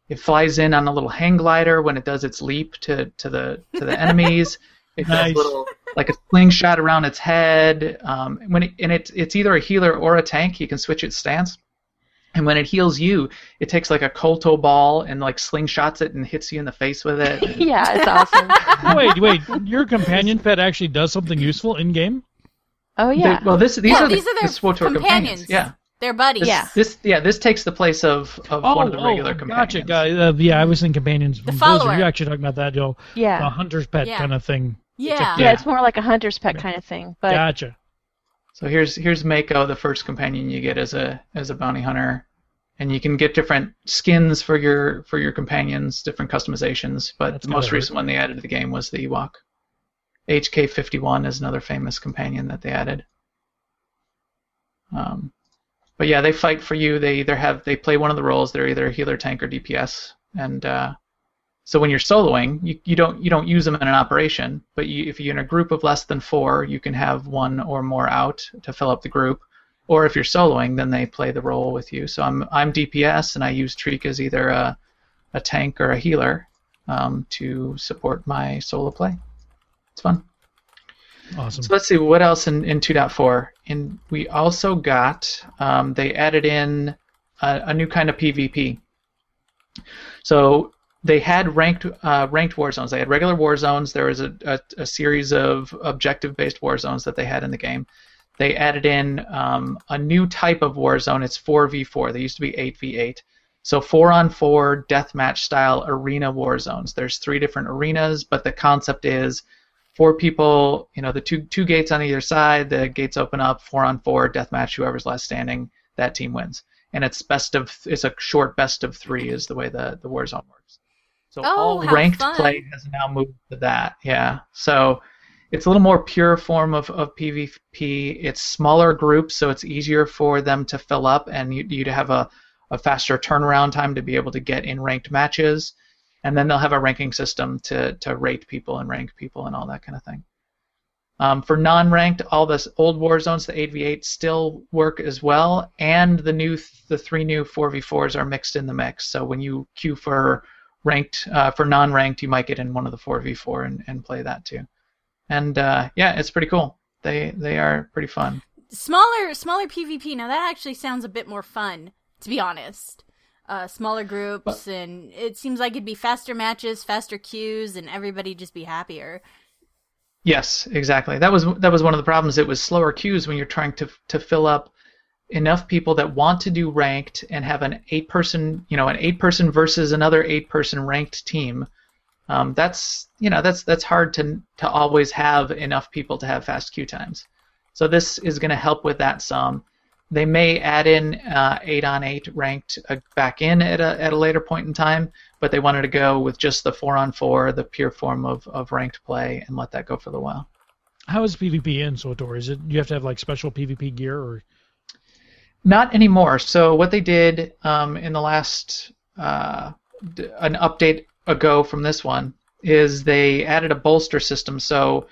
It flies in on a little hang glider when it does its leap to the enemies. It does like a slingshot around its head. It's either a healer or a tank. You can switch its stance. And when it heals you, it takes like a Colto ball and like slingshots it and hits you in the face with it. Yeah, it's awesome. Wait, your companion pet actually does something useful in game? Oh yeah. These are the SWTOR companions. Yeah. They're buddies. This takes the place of one of the regular companions. Gotcha. I was in companions. The follower. You're actually talking about that, Joe. Yeah. The hunter's pet kind of thing. Yeah. It's more like a hunter's pet kind of thing. But... Gotcha. So here's Mako, the first companion you get as a bounty hunter, and you can get different skins for your companions, different customizations. But the most recent one they added to the game was the Ewok. HK51 is another famous companion that they added. But yeah, they fight for you. They play one of the roles. They're either a healer, tank, or DPS. And so when you're soloing, you don't use them in an operation. But if you're in a group of less than four, you can have one or more out to fill up the group. Or if you're soloing, then they play the role with you. So I'm DPS, and I use Treek as either a tank or a healer to support my solo play. It's fun. Awesome. So let's see what else in 2.4. And we also got they added in a new kind of PvP. So they had ranked war zones. They had regular war zones. There was a series of objective-based war zones that they had in the game. They added in a new type of war zone. It's 4v4. They used to be 8v8. So 4-on-4 deathmatch style arena war zones. There's 3 different arenas, but the concept is 4 people, the two gates on either side, the gates open up, 4-on-4, deathmatch, whoever's last standing, that team wins. And it's a short best of 3 is the way the war zone works. So all ranked play has now moved to that, yeah. So it's a little more pure form of PvP. It's smaller groups, so it's easier for them to fill up, and you'd have a faster turnaround time to be able to get in ranked matches. And then they'll have a ranking system to rate people and rank people and all that kind of thing. For non-ranked, all the old war zones, the 8v8, still work as well, and the 3 new 4v4s are mixed in the mix. So when you queue for ranked, for non-ranked, you might get in one of the 4v4 and play that too. And it's pretty cool. They are pretty fun. Smaller PvP. Now that actually sounds a bit more fun, to be honest. Smaller groups, and it seems like it'd be faster matches, faster queues, and everybody just be happier. Yes, exactly. That was one of the problems. It was slower queues when you're trying to fill up enough people that want to do ranked and have an 8-person, an 8-person versus another 8-person ranked team. That's hard to always have enough people to have fast queue times. So this is going to help with that some. They may add in 8-on-8 ranked back in at a later point in time, but they wanted to go with just the 4-on-4, the pure form of ranked play, and let that go for a while. How is PvP in SWTOR? Is it you have to have like special PvP gear or? Not anymore. So what they did in the last an update ago from this one is they added a bolster system. So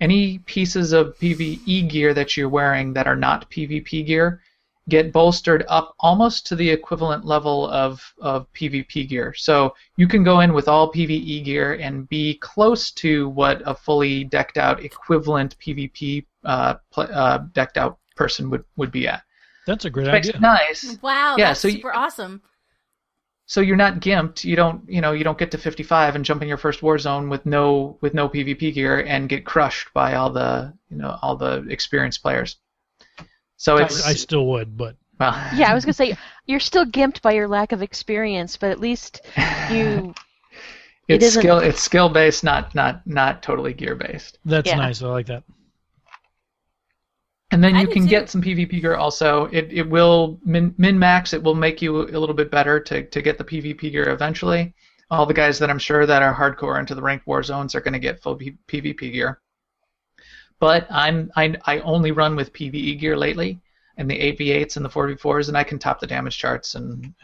Any pieces of PvE gear that you're wearing that are not PvP gear get bolstered up almost to the equivalent level of PvP gear. So you can go in with all PvE gear and be close to what a fully decked out equivalent PvP decked out person would be at. That's a great idea. It's nice. Wow, yeah, that's super awesome. So you're not gimped. You don't get to 55 and jump in your first war zone with no PvP gear and get crushed by all the experienced players. So it's I still would, but well. Yeah, I was gonna say you're still gimped by your lack of experience, but at least you. It's skill based, not totally gear based. That's nice. I like that. And then you can get some PvP gear also. It will min-max. It will make you a little bit better to get the PvP gear eventually. All the guys that I'm sure that are hardcore into the ranked war zones are going to get full PvP gear. But I only run with PvE gear lately, and the 8v8s and the 4v4s, and I can top the damage charts and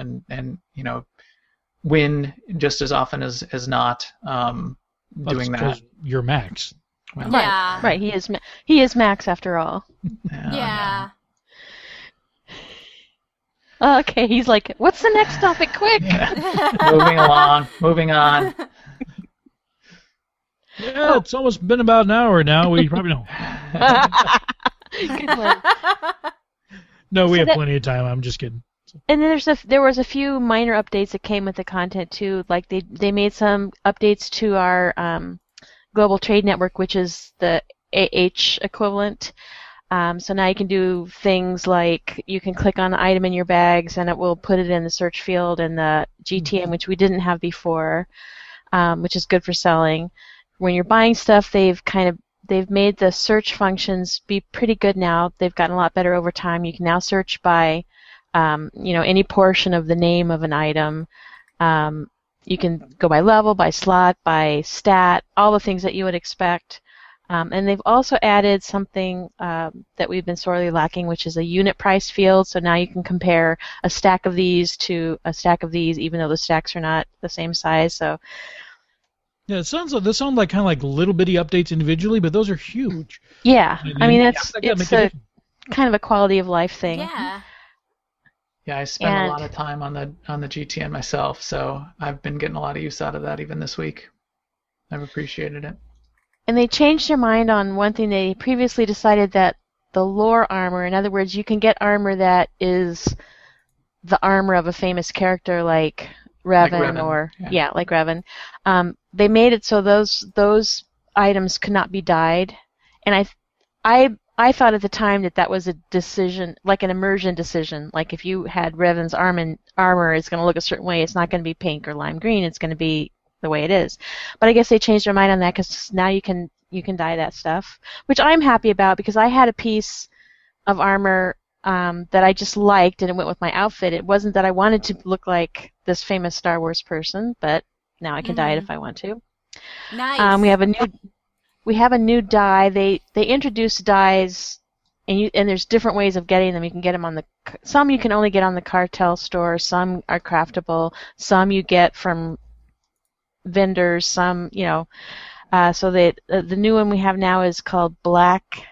win just as often as not doing that. That's because you're Max. Well, yeah. Right. He is Max after all. Yeah. Okay. He's like, "What's the next topic? Quick!" Yeah. Moving on. Yeah, it's almost been about an hour now. We probably don't. Good one. No, we have plenty of time. I'm just kidding. And then there was a few minor updates that came with the content too. Like they made some updates to our Global Trade Network, which is the AH equivalent. So now you can do things like you can click on an item in your bags and it will put it in the search field and the GTM, which we didn't have before, which is good for selling. When you're buying stuff, they've made the search functions be pretty good now. They've gotten a lot better over time. You can now search by any portion of the name of an item. You can go by level, by slot, by stat, all the things that you would expect. And they've also added something that we've been sorely lacking, which is a unit price field. So now you can compare a stack of these to a stack of these, even though the stacks are not the same size. So yeah, those sound like kind of like little bitty updates individually, but those are huge. Yeah, it's kind of a quality of life thing. Yeah. Yeah, I spend a lot of time on the GTN myself, so I've been getting a lot of use out of that even this week. I've appreciated it. And they changed their mind on one thing. They previously decided that the lore armor, in other words, you can get armor that is the armor of a famous character like Revan, like Revan. They made it so those items could not be dyed, and I thought at the time that was a decision, like an immersion decision. Like if you had Revan's armor, it's going to look a certain way. It's not going to be pink or lime green. It's going to be the way it is. But I guess they changed their mind on that because now you can dye that stuff, which I'm happy about because I had a piece of armor that I just liked and it went with my outfit. It wasn't that I wanted to look like this famous Star Wars person, but now I can dye it if I want to. Nice. We have a new dye. They introduced dyes, and there's different ways of getting them. You can get them some you can only get on the cartel store. Some are craftable. Some you get from vendors. Some so the new one we have now is called black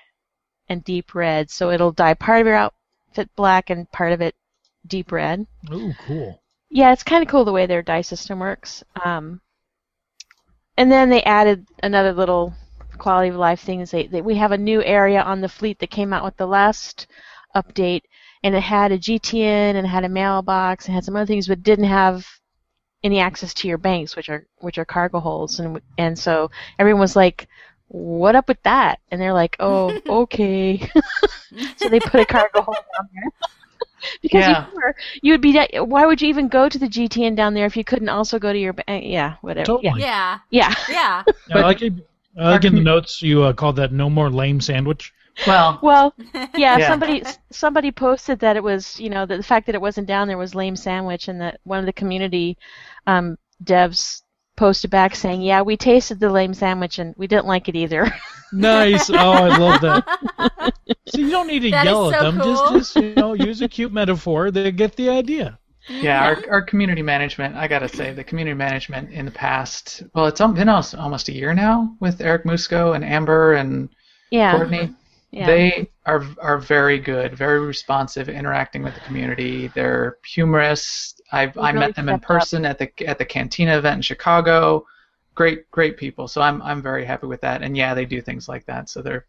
and deep red. So it'll dye part of your outfit black and part of it deep red. Ooh, cool. Yeah, it's kind of cool the way their dye system works. And then they added another little quality of life things. We have a new area on the fleet that came out with the last update, and it had a GTN and it had a mailbox and had some other things, but didn't have any access to your banks, which are cargo holds, and so everyone was like, "What up with that?" And they're like, "Oh, okay." So they put a cargo hold down there because you would be. Why would you even go to the GTN down there if you couldn't also go to your bank? Yeah, whatever. Totally. Yeah. In the notes, you called that "no more lame sandwich." Well, yeah. Somebody posted that it was, that the fact that it wasn't down there was lame sandwich, and that one of the community devs posted back saying, "Yeah, we tasted the lame sandwich and we didn't like it either." Nice. Oh, I love that. So you don't need to yell at them. Cool. Just use a cute metaphor. They get the idea. Yeah, our community management, I gotta say, the community management in the past, well, it's been almost a year now with Eric Musco and Amber and Courtney. Yeah. They are very good, very responsive, interacting with the community. They're humorous. I met them in person at the Cantina event in Chicago. Great people. So I'm very happy with that. And yeah, they do things like that. So they're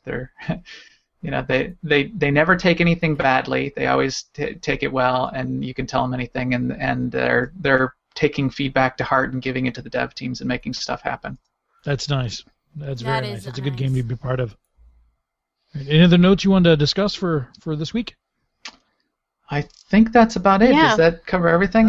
you know, they never take anything badly. They always take it well, and you can tell them anything, and they're taking feedback to heart and giving it to the dev teams and making stuff happen. That's nice. That's very nice. It's a good game to be part of. Any other notes you want to discuss for this week? I think that's about it. Yeah. Does that cover everything?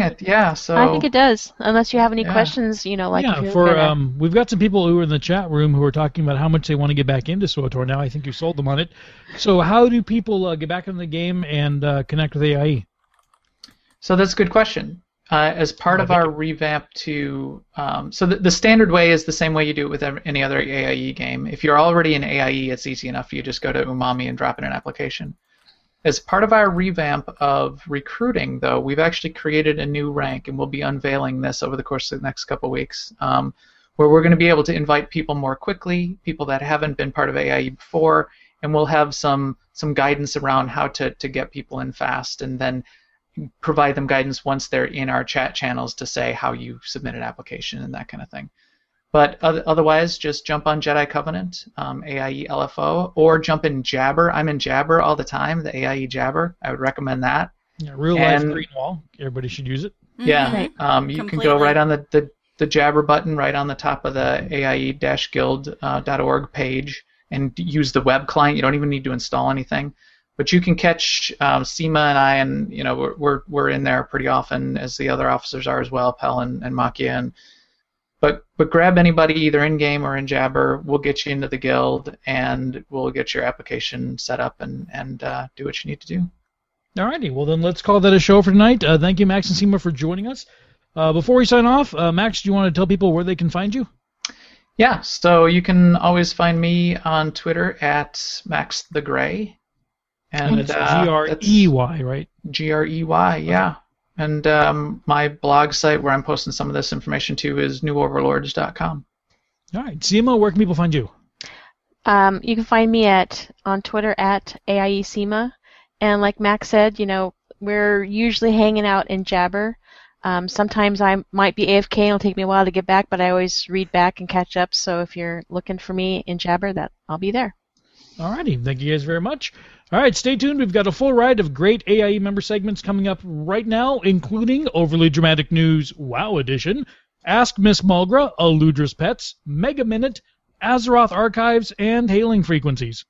So I think it does. Unless you have any questions, you know, like we've got some people who are in the chat room who are talking about how much they want to get back into SWTOR now. I think you sold them on it. So how do people get back in the game and connect with AIE? So that's a good question. As part of our revamp to... so the standard way is the same way you do it with any other AIE game. If you're already in AIE, it's easy enough. You just go to Umami and drop in an application. As part of our revamp of recruiting, though, we've actually created a new rank, and we'll be unveiling this over the course of the next couple weeks, where we're going to be able to invite people more quickly, people that haven't been part of AIE before, and we'll have some guidance around how to get people in fast, and then provide them guidance once they're in our chat channels to say how you submit an application and that kind of thing. But otherwise, just jump on Jedi Covenant, AIE LFO, or jump in Jabber. I'm in Jabber all the time, the AIE Jabber. I would recommend that. Yeah, real life green wall. Everybody should use it. Yeah. Okay. You Completely. Can go right on the Jabber button, right on the top of the AIE-guild.org page, and use the web client. You don't even need to install anything. But you can catch Sema and I, and you know we're in there pretty often, as the other officers are as well, Pell and Makia, and but grab anybody either in game or in Jabber. We'll get you into the guild, and we'll get your application set up and do what you need to do. Alrighty, well then let's call that a show for tonight. Thank you, Max and Sema, for joining us. Before we sign off, Max, do you want to tell people where they can find you? Yeah, so you can always find me on Twitter at MaxTheGrey. And it's Grey, right? Grey, yeah. And my blog site where I'm posting some of this information to is newoverlords.com. All right. Sema, where can people find you? You can find me on Twitter at AIE Sema. And like Max said, you know, we're usually hanging out in Jabber. Sometimes I might be AFK and it'll take me a while to get back, but I always read back and catch up. So if you're looking for me in Jabber, I'll be there. All righty. Thank you guys very much. All right, stay tuned. We've got a full ride of great AIE member segments coming up right now, including Overly Dramatic News WoW Edition, Ask Miss Mulgra, Aludra's Pets, Mega Minute, Azeroth Archives, and Hailing Frequencies.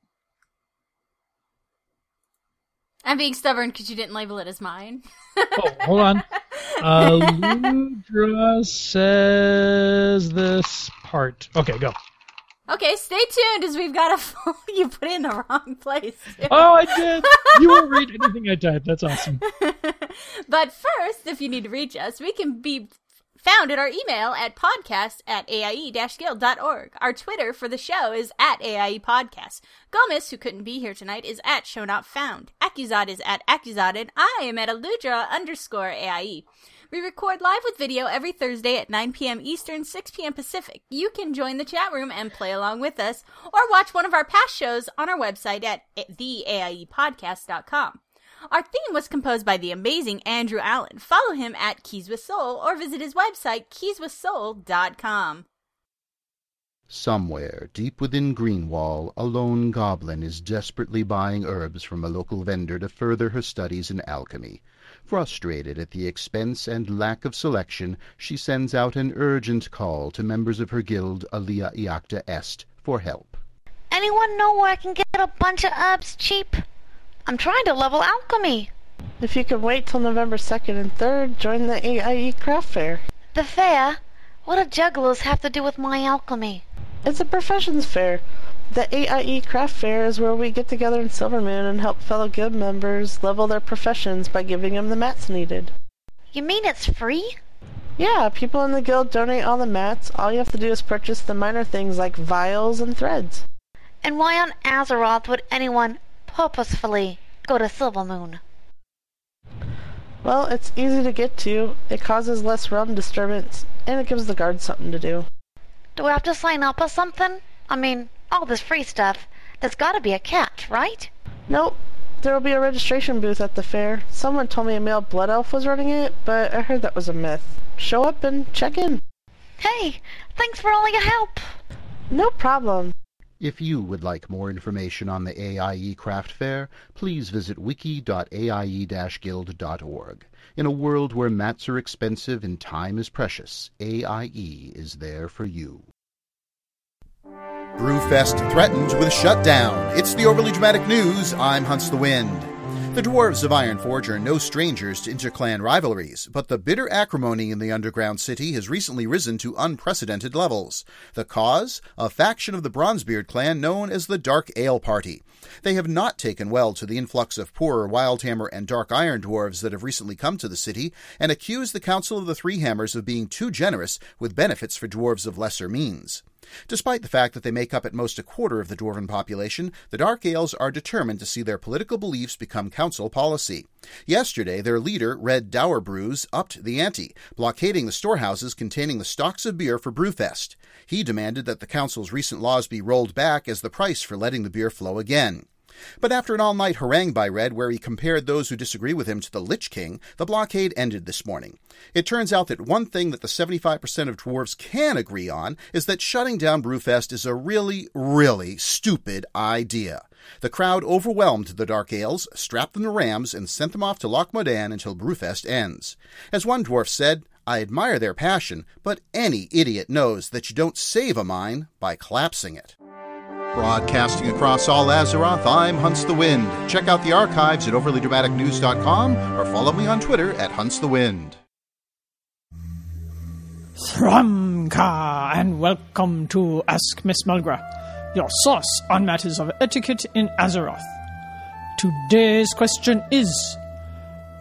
I'm being stubborn because you didn't label it as mine. Oh, hold on. Alludra says this part. Okay, go. Okay, stay tuned as we've got a full... You put it in the wrong place, too. Oh, I did! You won't read anything I typed. That's awesome. But first, if you need to reach us, we can be found at our email at podcast@aie-guild.org. Our Twitter for the show is @AIE Podcast. Ghomus, who couldn't be here tonight, is @ShowNotFound. Acuzod is @Acuzod, and I am @Alludra_AIE. We record live with video every Thursday at 9 p.m. Eastern, 6 p.m. Pacific. You can join the chat room and play along with us, or watch one of our past shows on our website at theaiepodcast.com. Our theme was composed by the amazing Andrew Allen. Follow him at Keys with Soul, or visit his website, keyswithsoul.com. Somewhere, deep within Greenwall, a lone goblin is desperately buying herbs from a local vendor to further her studies in alchemy. Frustrated at the expense and lack of selection, she sends out an urgent call to members of her guild, Alia Iacta Est, for help. Anyone know where I can get a bunch of herbs cheap? I'm trying to level alchemy. If you could wait till November 2nd and 3rd, join the AIE Craft Fair. The fair? What do jugglers have to do with my alchemy? It's a professions fair. The AIE Craft Fair is where we get together in Silvermoon and help fellow guild members level their professions by giving them the mats needed. You mean it's free? Yeah, people in the guild donate all the mats. All you have to do is purchase the minor things like vials and threads. And why on Azeroth would anyone purposefully go to Silvermoon? Well, it's easy to get to, it causes less realm disturbance, and it gives the guards something to do. Do we have to sign up or something? I mean, all this free stuff. There's gotta be a catch, right? Nope. There'll be a registration booth at the fair. Someone told me a male blood elf was running it, but I heard that was a myth. Show up and check in. Hey, thanks for all your help. No problem. If you would like more information on the AIE Craft Fair, please visit wiki.aie-guild.org. In a world where mats are expensive and time is precious, AIE is there for you. Brewfest threatens with a shutdown. It's the Overly Dramatic News. I'm Hunts the Wind. The dwarves of Ironforge are no strangers to interclan rivalries, but the bitter acrimony in the underground city has recently risen to unprecedented levels. The cause? A faction of the Bronzebeard clan known as the Dark Ale Party. They have not taken well to the influx of poorer Wildhammer and Dark Iron dwarves that have recently come to the city, and accuse the Council of the Three Hammers of being too generous with benefits for dwarves of lesser means. Despite the fact that they make up at most a quarter of the dwarven population, the Dark Ales are determined to see their political beliefs become council policy. Yesterday, their leader, Red Dour Brews, upped the ante, blockading the storehouses containing the stocks of beer for Brewfest. He demanded that the council's recent laws be rolled back as the price for letting the beer flow again. But after an all-night harangue by Red where he compared those who disagree with him to the Lich King, the blockade ended this morning. It turns out that one thing that the 75% of dwarves can agree on is that shutting down Brewfest is a really, really stupid idea. The crowd overwhelmed the Dark Ales, strapped them to rams, and sent them off to Loch Modan until Brewfest ends. As one dwarf said, "I admire their passion, but any idiot knows that you don't save a mine by collapsing it." Broadcasting across all Azeroth, I'm Hunts the Wind. Check out the archives at overlydramaticnews.com or follow me on Twitter at HuntsTheWind. Thramka, and welcome to Ask Miss Mulgra, your source on matters of etiquette in Azeroth. Today's question is,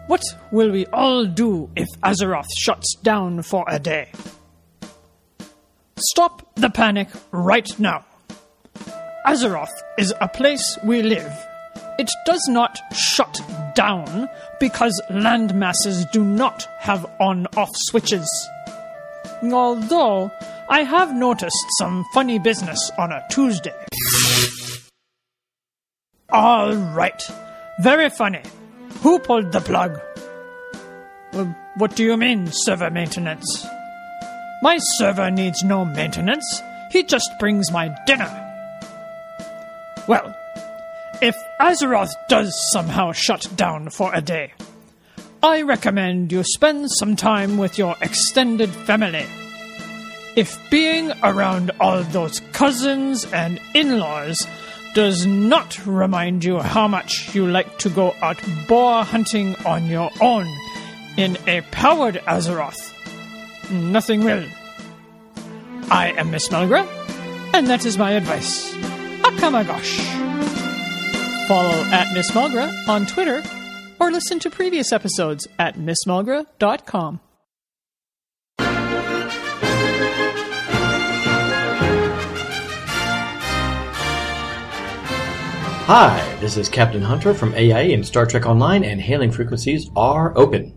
what will we all do if Azeroth shuts down for a day? Stop the panic right now. Azeroth is a place we live. It does not shut down because land masses do not have on-off switches. Although, I have noticed some funny business on a Tuesday. All right. Very funny. Who pulled the plug? What do you mean, server maintenance? My server needs no maintenance. He just brings my dinner. Well, if Azeroth does somehow shut down for a day, I recommend you spend some time with your extended family. If being around all those cousins and in-laws does not remind you how much you like to go out boar hunting on your own in a powered Azeroth, nothing will. I am Miss Mulgra, and that is my advice. Oh my gosh. Follow at Miss Mulgra on Twitter or listen to previous episodes at missmulgra.com. Hi, this is Captain Hunter from AIE and Star Trek Online, and hailing frequencies are open.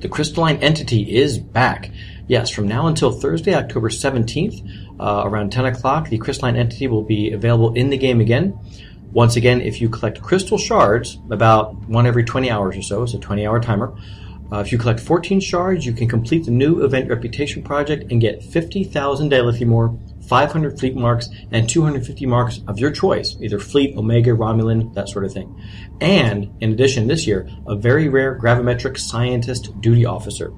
The Crystalline Entity is back. Yes, from now until Thursday, October 17th, around 10 o'clock, the Crystalline Entity will be available in the game again. Once again, if you collect crystal shards, about one every 20 hours or so, it's a 20-hour timer. If you collect 14 shards, you can complete the new event reputation project and get 50,000 Daylithimore more, 500 fleet marks, and 250 marks of your choice, either fleet, Omega, Romulan, that sort of thing. And, in addition, this year, a very rare gravimetric scientist duty officer.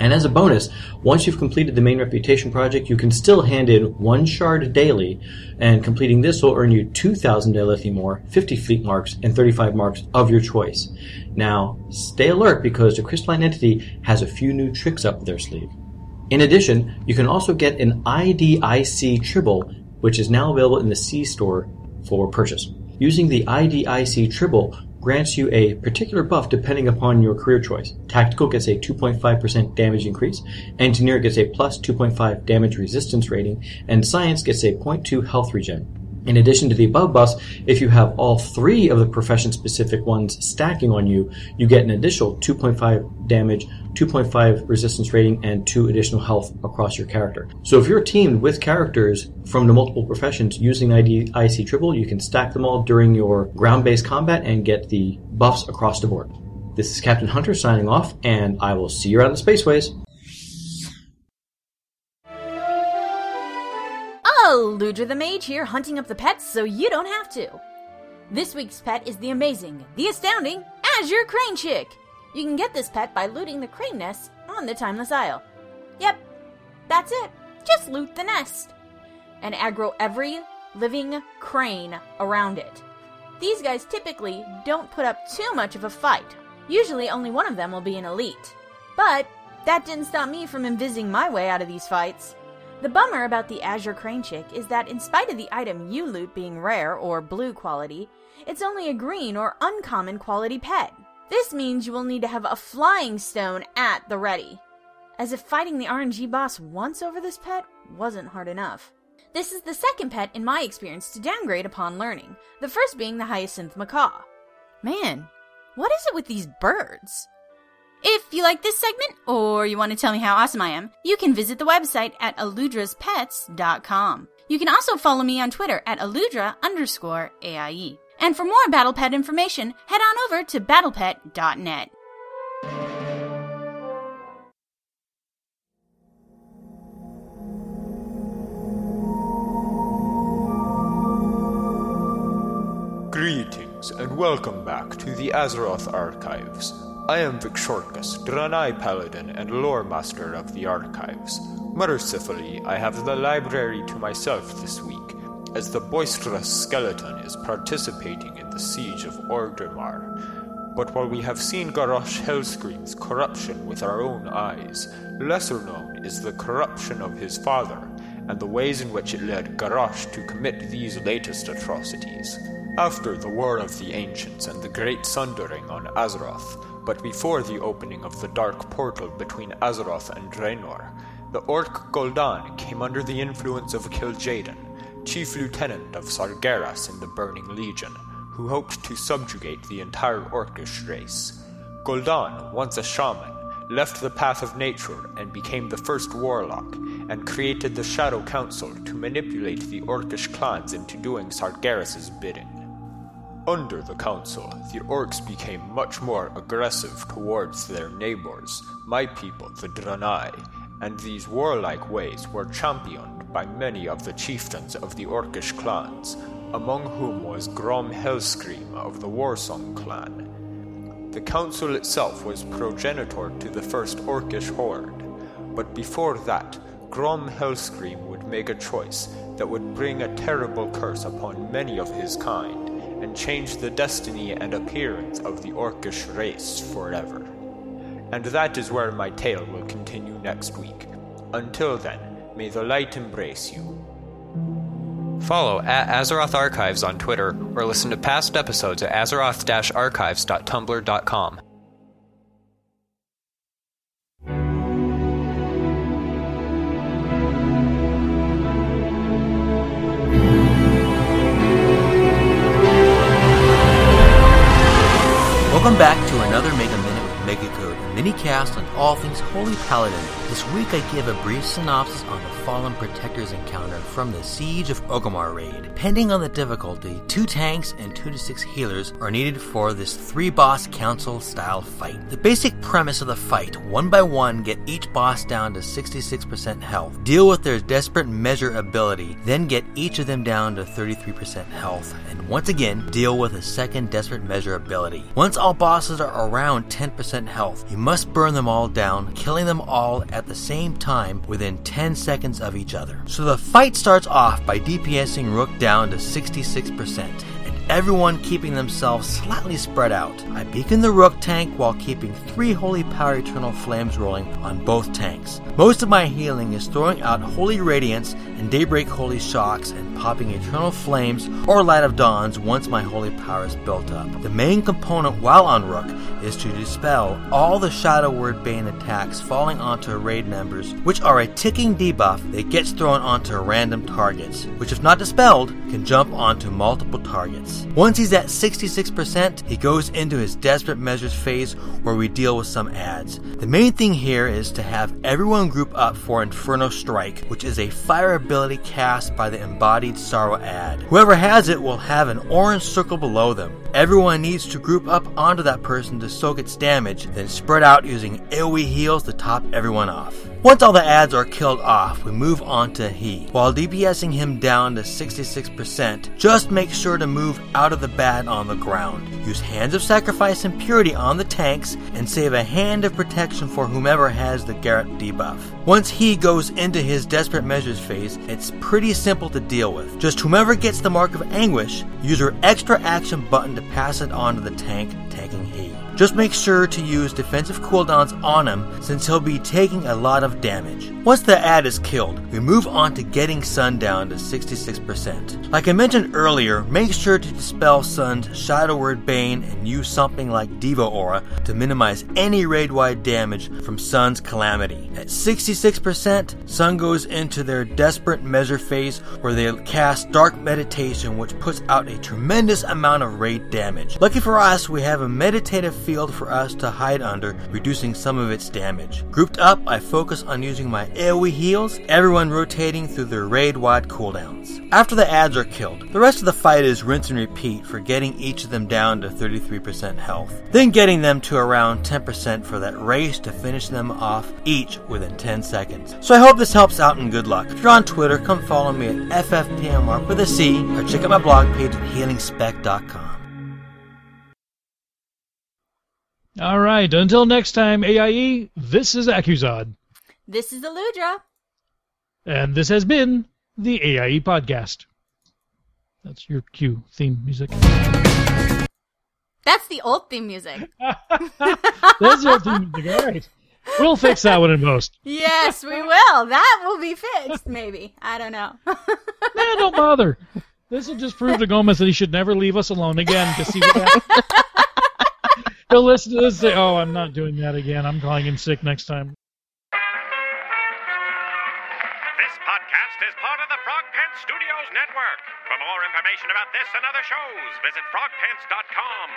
And as a bonus, once you've completed the main reputation project, you can still hand in one shard daily, and completing this will earn you 2,000 Daylithimore, 50 fleet marks, and 35 marks of your choice. Now, stay alert because the Crystalline Entity has a few new tricks up their sleeve. In addition, you can also get an IDIC Tribble, which is now available in the C-Store for purchase. Using the IDIC Tribble grants you a particular buff depending upon your career choice. Tactical gets a 2.5% damage increase, Engineer gets a plus 2.5 damage resistance rating, and Science gets a 0.2 health regen. In addition to the above buffs, if you have all three of the profession-specific ones stacking on you, you get an additional 2.5 damage, 2.5 resistance rating, and 2 additional health across your character. So if you're teamed with characters from the multiple professions using IDIC Tribble, you can stack them all during your ground-based combat and get the buffs across the board. This is Captain Hunter signing off, and I will see you around the spaceways. Alludra the Mage here, hunting up the pets so you don't have to. This week's pet is the amazing, the astounding, Azure Crane Chick. You can get this pet by looting the crane nest on the Timeless Isle. Yep, that's it. Just loot the nest. And aggro every living crane around it. These guys typically don't put up too much of a fight. Usually only one of them will be an elite. But that didn't stop me from invising my way out of these fights. The bummer about the Azure Crane Chick is that in spite of the item you loot being rare or blue quality, it's only a green or uncommon quality pet. This means you will need to have a flying stone at the ready. As if fighting the RNG boss once over this pet wasn't hard enough. This is the second pet in my experience to downgrade upon learning, the first being the Hyacinth Macaw. Man, what is it with these birds? If you like this segment, or you want to tell me how awesome I am, you can visit the website at alludraspets.com. You can also follow me on Twitter at alludra_AIE. And for more Battle Pet information, head on over to battlepet.net. Greetings, and welcome back to the Azeroth Archives. I am Vikshorkus, Draenei Paladin and Lore Master of the Archives. Mercifully, I have the library to myself this week, as the boisterous skeleton is participating in the Siege of Orgrimmar. But while we have seen Garrosh Hellscream's corruption with our own eyes, lesser known is the corruption of his father, and the ways in which it led Garrosh to commit these latest atrocities. After the War of the Ancients and the Great Sundering on Azeroth, but before the opening of the dark portal between Azeroth and Draenor, the orc Gul'dan came under the influence of Kil'jaeden, chief lieutenant of Sargeras in the Burning Legion, who hoped to subjugate the entire orcish race. Gul'dan, once a shaman, left the path of nature and became the first warlock, and created the Shadow Council to manipulate the orcish clans into doing Sargeras' bidding. Under the council, the orcs became much more aggressive towards their neighbors, my people, the Draenei, and these warlike ways were championed by many of the chieftains of the orcish clans, among whom was Grom Hellscream of the Warsong clan. The council itself was progenitor to the first orcish horde, but before that, Grom Hellscream would make a choice that would bring a terrible curse upon many of his kind, and change the destiny and appearance of the orcish race forever. And that is where my tale will continue next week. Until then, may the light embrace you. Follow at Azeroth Archives on Twitter, or listen to past episodes at azeroth-archives.tumblr.com. Welcome back to another Mega Minute with MegaCode, a mini-cast on all things Holy Paladin. This week I give a brief synopsis on the Fallen Protector's encounter from the Siege of Orgrimmar raid. Depending on the difficulty, 2 tanks and 2 to 6 healers are needed for this 3-boss council-style fight. The basic premise of the fight, one by one, get each boss down to 66% health, deal with their desperate measure ability, then get each of them down to 33% health, and once again, deal with a second desperate measure ability. Once all bosses are around 10% health, you must burn them all down, killing them all at the same time within 10 seconds of each other. So the fight starts off by DPSing Rook down to 66%, and everyone keeping themselves slightly spread out. I beacon the Rook tank while keeping 3 Holy Power Eternal Flames rolling on both tanks. Most of my healing is throwing out Holy Radiance and Daybreak Holy Shocks and popping Eternal Flames or Light of Dawns once my Holy Power is built up. The main component while on Rook is to dispel all the Shadow Word Bane attacks falling onto raid members, which are a ticking debuff that gets thrown onto random targets, which if not dispelled, can jump onto multiple targets. Once he's at 66%, he goes into his Desperate Measures phase where we deal with some adds. The main thing here is to have everyone group up for Inferno Strike, which is a fire ability cast by the Embodied Sorrow add. Whoever has it will have an orange circle below them. Everyone needs to group up onto that person to soak its damage, then spread out using AoE heals to top everyone off. Once all the adds are killed off, we move on to He. While DPSing him down to 66%, just make sure to move out of the bad on the ground. Use Hands of Sacrifice and Purity on the tanks, and save a hand of protection for whomever has the Garrett debuff. Once He goes into his Desperate Measures phase, it's pretty simple to deal with. Just whomever gets the Mark of Anguish, use your extra action button to pass it on to the tank, tanking He. Just make sure to use defensive cooldowns on him since he'll be taking a lot of damage. Once the add is killed, we move on to getting Sun down to 66%. Like I mentioned earlier, make sure to dispel Sun's Shadow Word Bane and use something like Devo Aura to minimize any raid-wide damage from Sun's Calamity. At 66%, Sun goes into their Desperate Measure phase where they cast Dark Meditation, which puts out a tremendous amount of raid damage. Lucky for us, we have a meditative field for us to hide under, reducing some of its damage. Grouped up, I focus on using my AoE heals, everyone rotating through their raid-wide cooldowns. After the adds are killed, the rest of the fight is rinse and repeat for getting each of them down to 33% health, then getting them to around 10% for that race to finish them off each within 10 seconds. So I hope this helps out and good luck. If you're on Twitter, come follow me at FFPMR with a C, or check out my blog page at healingspec.com. All right, until next time, AIE, this is Acuzod. This is Alludra. And this has been the AIE Podcast. That's your cue, theme music. That's the old theme music. That's the old theme music, all right. We'll fix that one in post. Yes, we will. That will be fixed, maybe. I don't know. No, don't bother. This will just prove to Ghomus that he should never leave us alone again to see what happens. He'll listen to this and say, oh, I'm not doing that again. I'm calling him sick next time. This podcast is part of the Frog Pants Studios Network. For more information about this and other shows, visit frogpants.com.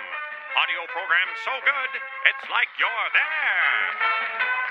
Audio program so good, it's like you're there.